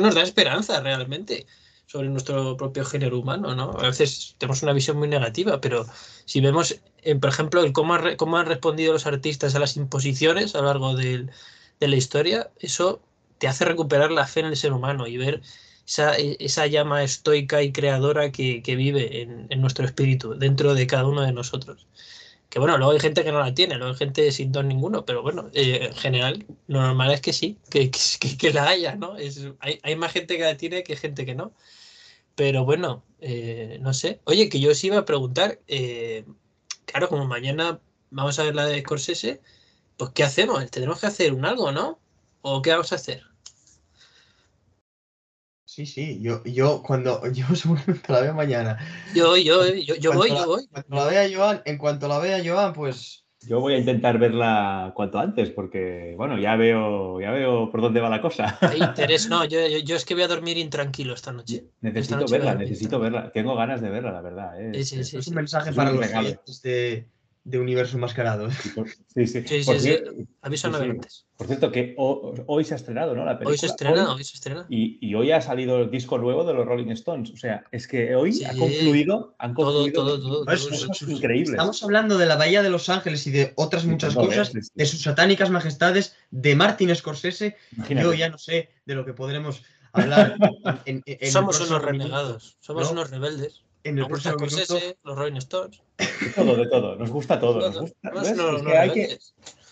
nos da esperanza realmente sobre nuestro propio género humano, ¿no? A veces tenemos una visión muy negativa, pero si vemos, por ejemplo, cómo han respondido los artistas a las imposiciones a lo largo de la historia, eso te hace recuperar la fe en el ser humano y ver esa llama estoica y creadora que vive en nuestro espíritu, dentro de cada uno de nosotros. Que bueno, luego hay gente que no la tiene, luego hay gente sin don ninguno, pero bueno, en general lo normal es que sí, que la haya, ¿no? Hay más gente que la tiene que gente que no. Pero bueno, no sé. Oye, que yo os iba a preguntar, claro, como mañana vamos a ver la de Scorsese, pues ¿qué hacemos? Tendremos que hacer algo, ¿no? ¿O qué vamos a hacer? Sí, yo cuando... Yo seguramente la veo mañana. Yo voy. Cuando la vea Joan, pues... Yo voy a intentar verla cuanto antes, porque, bueno, ya veo por dónde va la cosa. Hay interés, no, yo es que voy a dormir intranquilo esta noche. Necesito verla. Tengo ganas de verla, la verdad. Sí, es un mensaje para los clientes de Universo Enmascarado. Sí. Avisan antes. Por cierto, que hoy se ha estrenado, ¿no? La película. Hoy se estrena. Y hoy ha salido el disco nuevo de los Rolling Stones. O sea, es que hoy sí, han concluido. Todo. Eso es increíble. Estamos hablando de la Bahía de los Ángeles y de otras muchas cosas, de sus satánicas majestades, de Martin Scorsese. Imagínate. Yo ya no sé de lo que podremos hablar. Somos unos renegados, somos unos rebeldes. En el próximo Scorsese, los Rolling Stones. De todo. Nos gusta todo.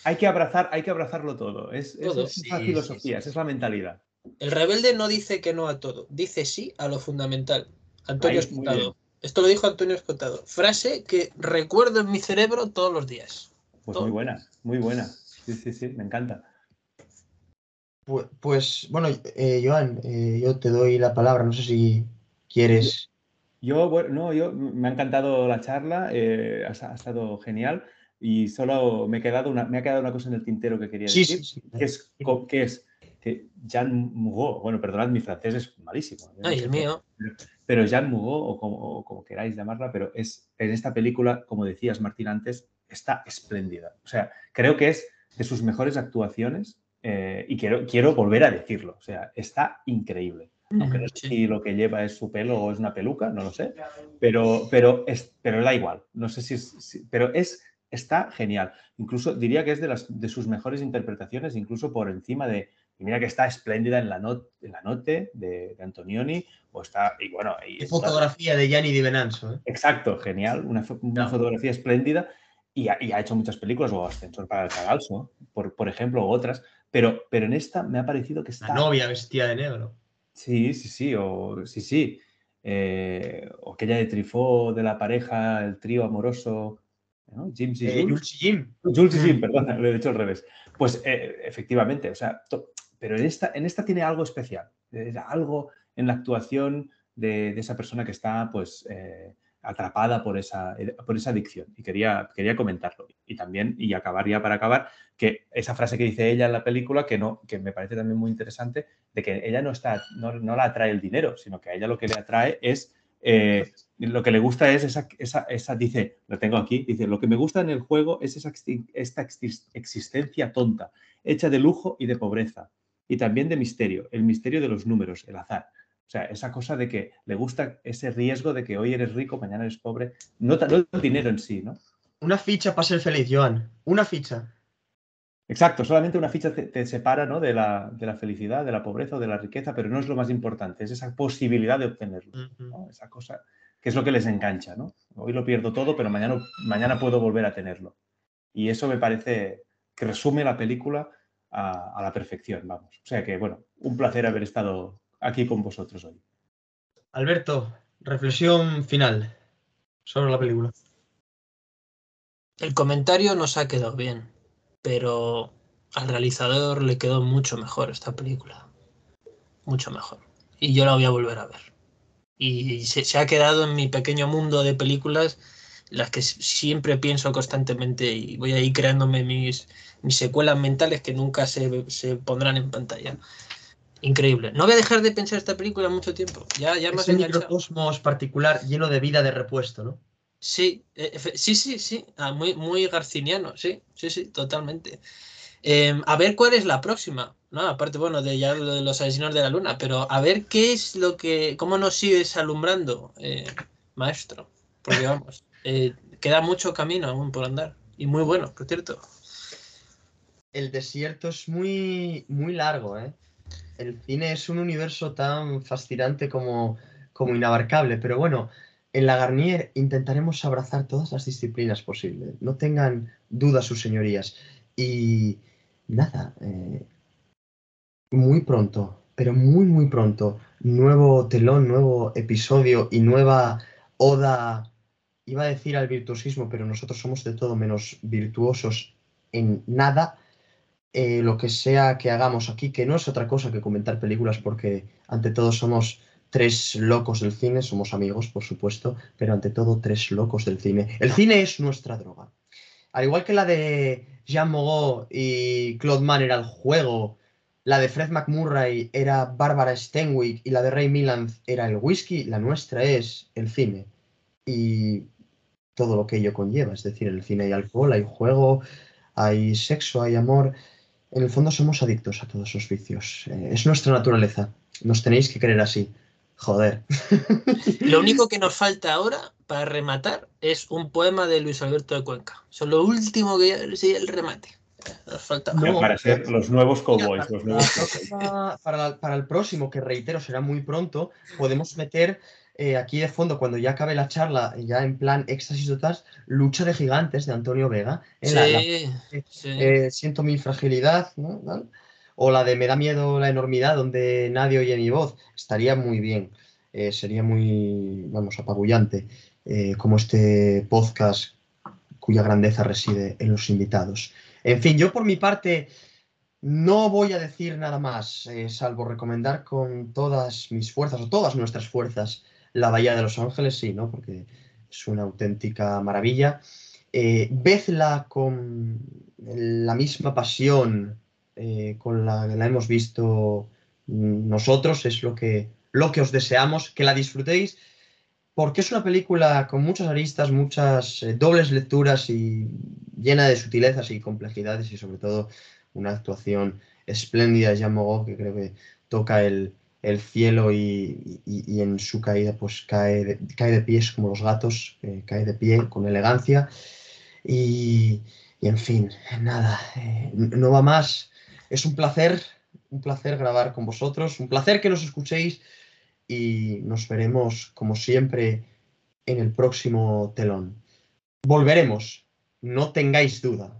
Hay que abrazarlo todo. Es la mentalidad. El rebelde no dice que no a todo, dice sí a lo fundamental. Antonio Escotado. Esto lo dijo Antonio Escotado. Frase que recuerdo en mi cerebro todos los días. Pues todo. Muy buena. Sí, me encanta. Pues bueno, Joan, yo te doy la palabra. No sé si quieres... Bueno, me ha encantado la charla, ha estado genial y solo me ha quedado una cosa en el tintero que quería decir, sí. que es Jeanne Moreau, bueno, perdonad, mi francés es malísimo. El mío. Pero Jeanne Moreau, o como queráis llamarla, pero en esta película, como decías Martín antes, está espléndida. O sea, creo que es de sus mejores actuaciones y quiero volver a decirlo, o sea, está increíble. Aunque no sé si lo que lleva es su pelo o es una peluca, no lo sé, pero da igual, no sé si pero está genial. Incluso diría que es de sus mejores interpretaciones, incluso por encima de, y mira que está espléndida en la noche de Antonioni, o está, y bueno... fotografía de Gianni Di Venanzo. Exacto, genial, una fotografía espléndida, y ha hecho muchas películas, o Ascensor para el Cadalso, por ejemplo, o otras, pero en esta me ha parecido que está... La novia vestida de negro. Sí. O aquella de Truffaut, de la pareja, el trío amoroso, ¿no? James y Jules. Jules y Jim, perdona, lo he dicho al revés. Pues efectivamente, o sea, pero en esta tiene algo especial, algo en la actuación de esa persona que está pues atrapada por esa adicción. Y quería comentarlo. Y también, y acabar ya para acabar, que esa frase que dice ella en la película, que me parece también muy interesante, de que ella no la atrae el dinero, sino que a ella lo que le atrae es, lo que le gusta es esa, dice, lo tengo aquí, dice, lo que me gusta en el juego es esta existencia tonta, hecha de lujo y de pobreza, y también de misterio, el misterio de los números, el azar. O sea, esa cosa de que le gusta ese riesgo de que hoy eres rico, mañana eres pobre. No el dinero en sí, ¿no? Una ficha para ser feliz, Joan. Una ficha. Exacto, solamente una ficha te separa, ¿no? de la felicidad, de la pobreza o de la riqueza, pero no es lo más importante, es esa posibilidad de obtenerlo, ¿no? Esa cosa que es lo que les engancha, ¿no? Hoy lo pierdo todo, pero mañana puedo volver a tenerlo. Y eso me parece que resume la película a la perfección, vamos. O sea que, bueno, un placer haber estado... aquí con vosotros hoy. Alberto, reflexión final sobre la película. El comentario nos ha quedado bien, pero al realizador le quedó mucho mejor esta película. Mucho mejor. Y yo la voy a volver a ver. Y se ha quedado en mi pequeño mundo de películas las que siempre pienso constantemente y voy a ir creándome mis secuelas mentales que nunca se pondrán en pantalla. Increíble. No voy a dejar de pensar esta película mucho tiempo. Ya me has enganchado. Es un microcosmos particular lleno de vida de repuesto, ¿no? Sí, sí. Ah, muy, muy garciniano, sí, totalmente. A ver cuál es la próxima, ¿no? Aparte, bueno, de ya lo de los asesinos de la luna, pero a ver qué es lo que... ¿Cómo nos sigues alumbrando, maestro? Porque vamos, queda mucho camino aún por andar. Y muy bueno, por cierto. El desierto es muy, muy largo, ¿eh? El cine es un universo tan fascinante como inabarcable, pero bueno... En La Garnier intentaremos abrazar todas las disciplinas posibles. No tengan dudas sus señorías. Y nada, muy pronto, pero muy, muy pronto, nuevo telón, nuevo episodio y nueva oda, iba a decir al virtuosismo, pero nosotros somos de todo menos virtuosos en nada. Lo que sea que hagamos aquí, que no es otra cosa que comentar películas, porque ante todo somos... tres locos del cine, somos amigos, por supuesto, pero ante todo tres locos del cine. El cine es nuestra droga. Al igual que la de Jeanne Moreau y Claude Mann era el juego, la de Fred McMurray era Barbara Stanwyck y la de Ray Milland era el whisky, la nuestra es el cine. Y todo lo que ello conlleva, es decir, en el cine hay alcohol, hay juego, hay sexo, hay amor... En el fondo somos adictos a todos esos vicios. Es nuestra naturaleza. Nos tenéis que creer así. Joder. Lo único que nos falta ahora, para rematar, es un poema de Luis Alberto de Cuenca. Eso es lo último que ya sería el remate. Nos falta. No, para ser los nuevos cowboys. Los nuevos cowboys. Para el próximo, que reitero, será muy pronto, podemos meter aquí de fondo, cuando ya acabe la charla, ya en plan éxtasis total, Lucha de Gigantes de Antonio Vega. Siento mi fragilidad, ¿no? ¿Vale? O la de Me da miedo la enormidad, donde nadie oye mi voz. Estaría muy bien. Sería muy, vamos, apabullante. Como este podcast cuya grandeza reside en los invitados. En fin, yo por mi parte no voy a decir nada más, salvo recomendar con todas mis fuerzas, o todas nuestras fuerzas, La Bahía de los Ángeles, sí, ¿no? Porque es una auténtica maravilla. Vedla con la misma pasión... con la hemos visto nosotros, es lo que os deseamos, que la disfrutéis, porque es una película con muchas aristas, muchas dobles lecturas y llena de sutilezas y complejidades, y sobre todo una actuación espléndida de Jeanne Moreau, que creo que toca el cielo y en su caída pues cae de pies como los gatos, cae de pie con elegancia y en fin, nada, no va más. Es un placer grabar con vosotros, un placer que nos escuchéis y nos veremos, como siempre, en el próximo telón. Volveremos, no tengáis duda.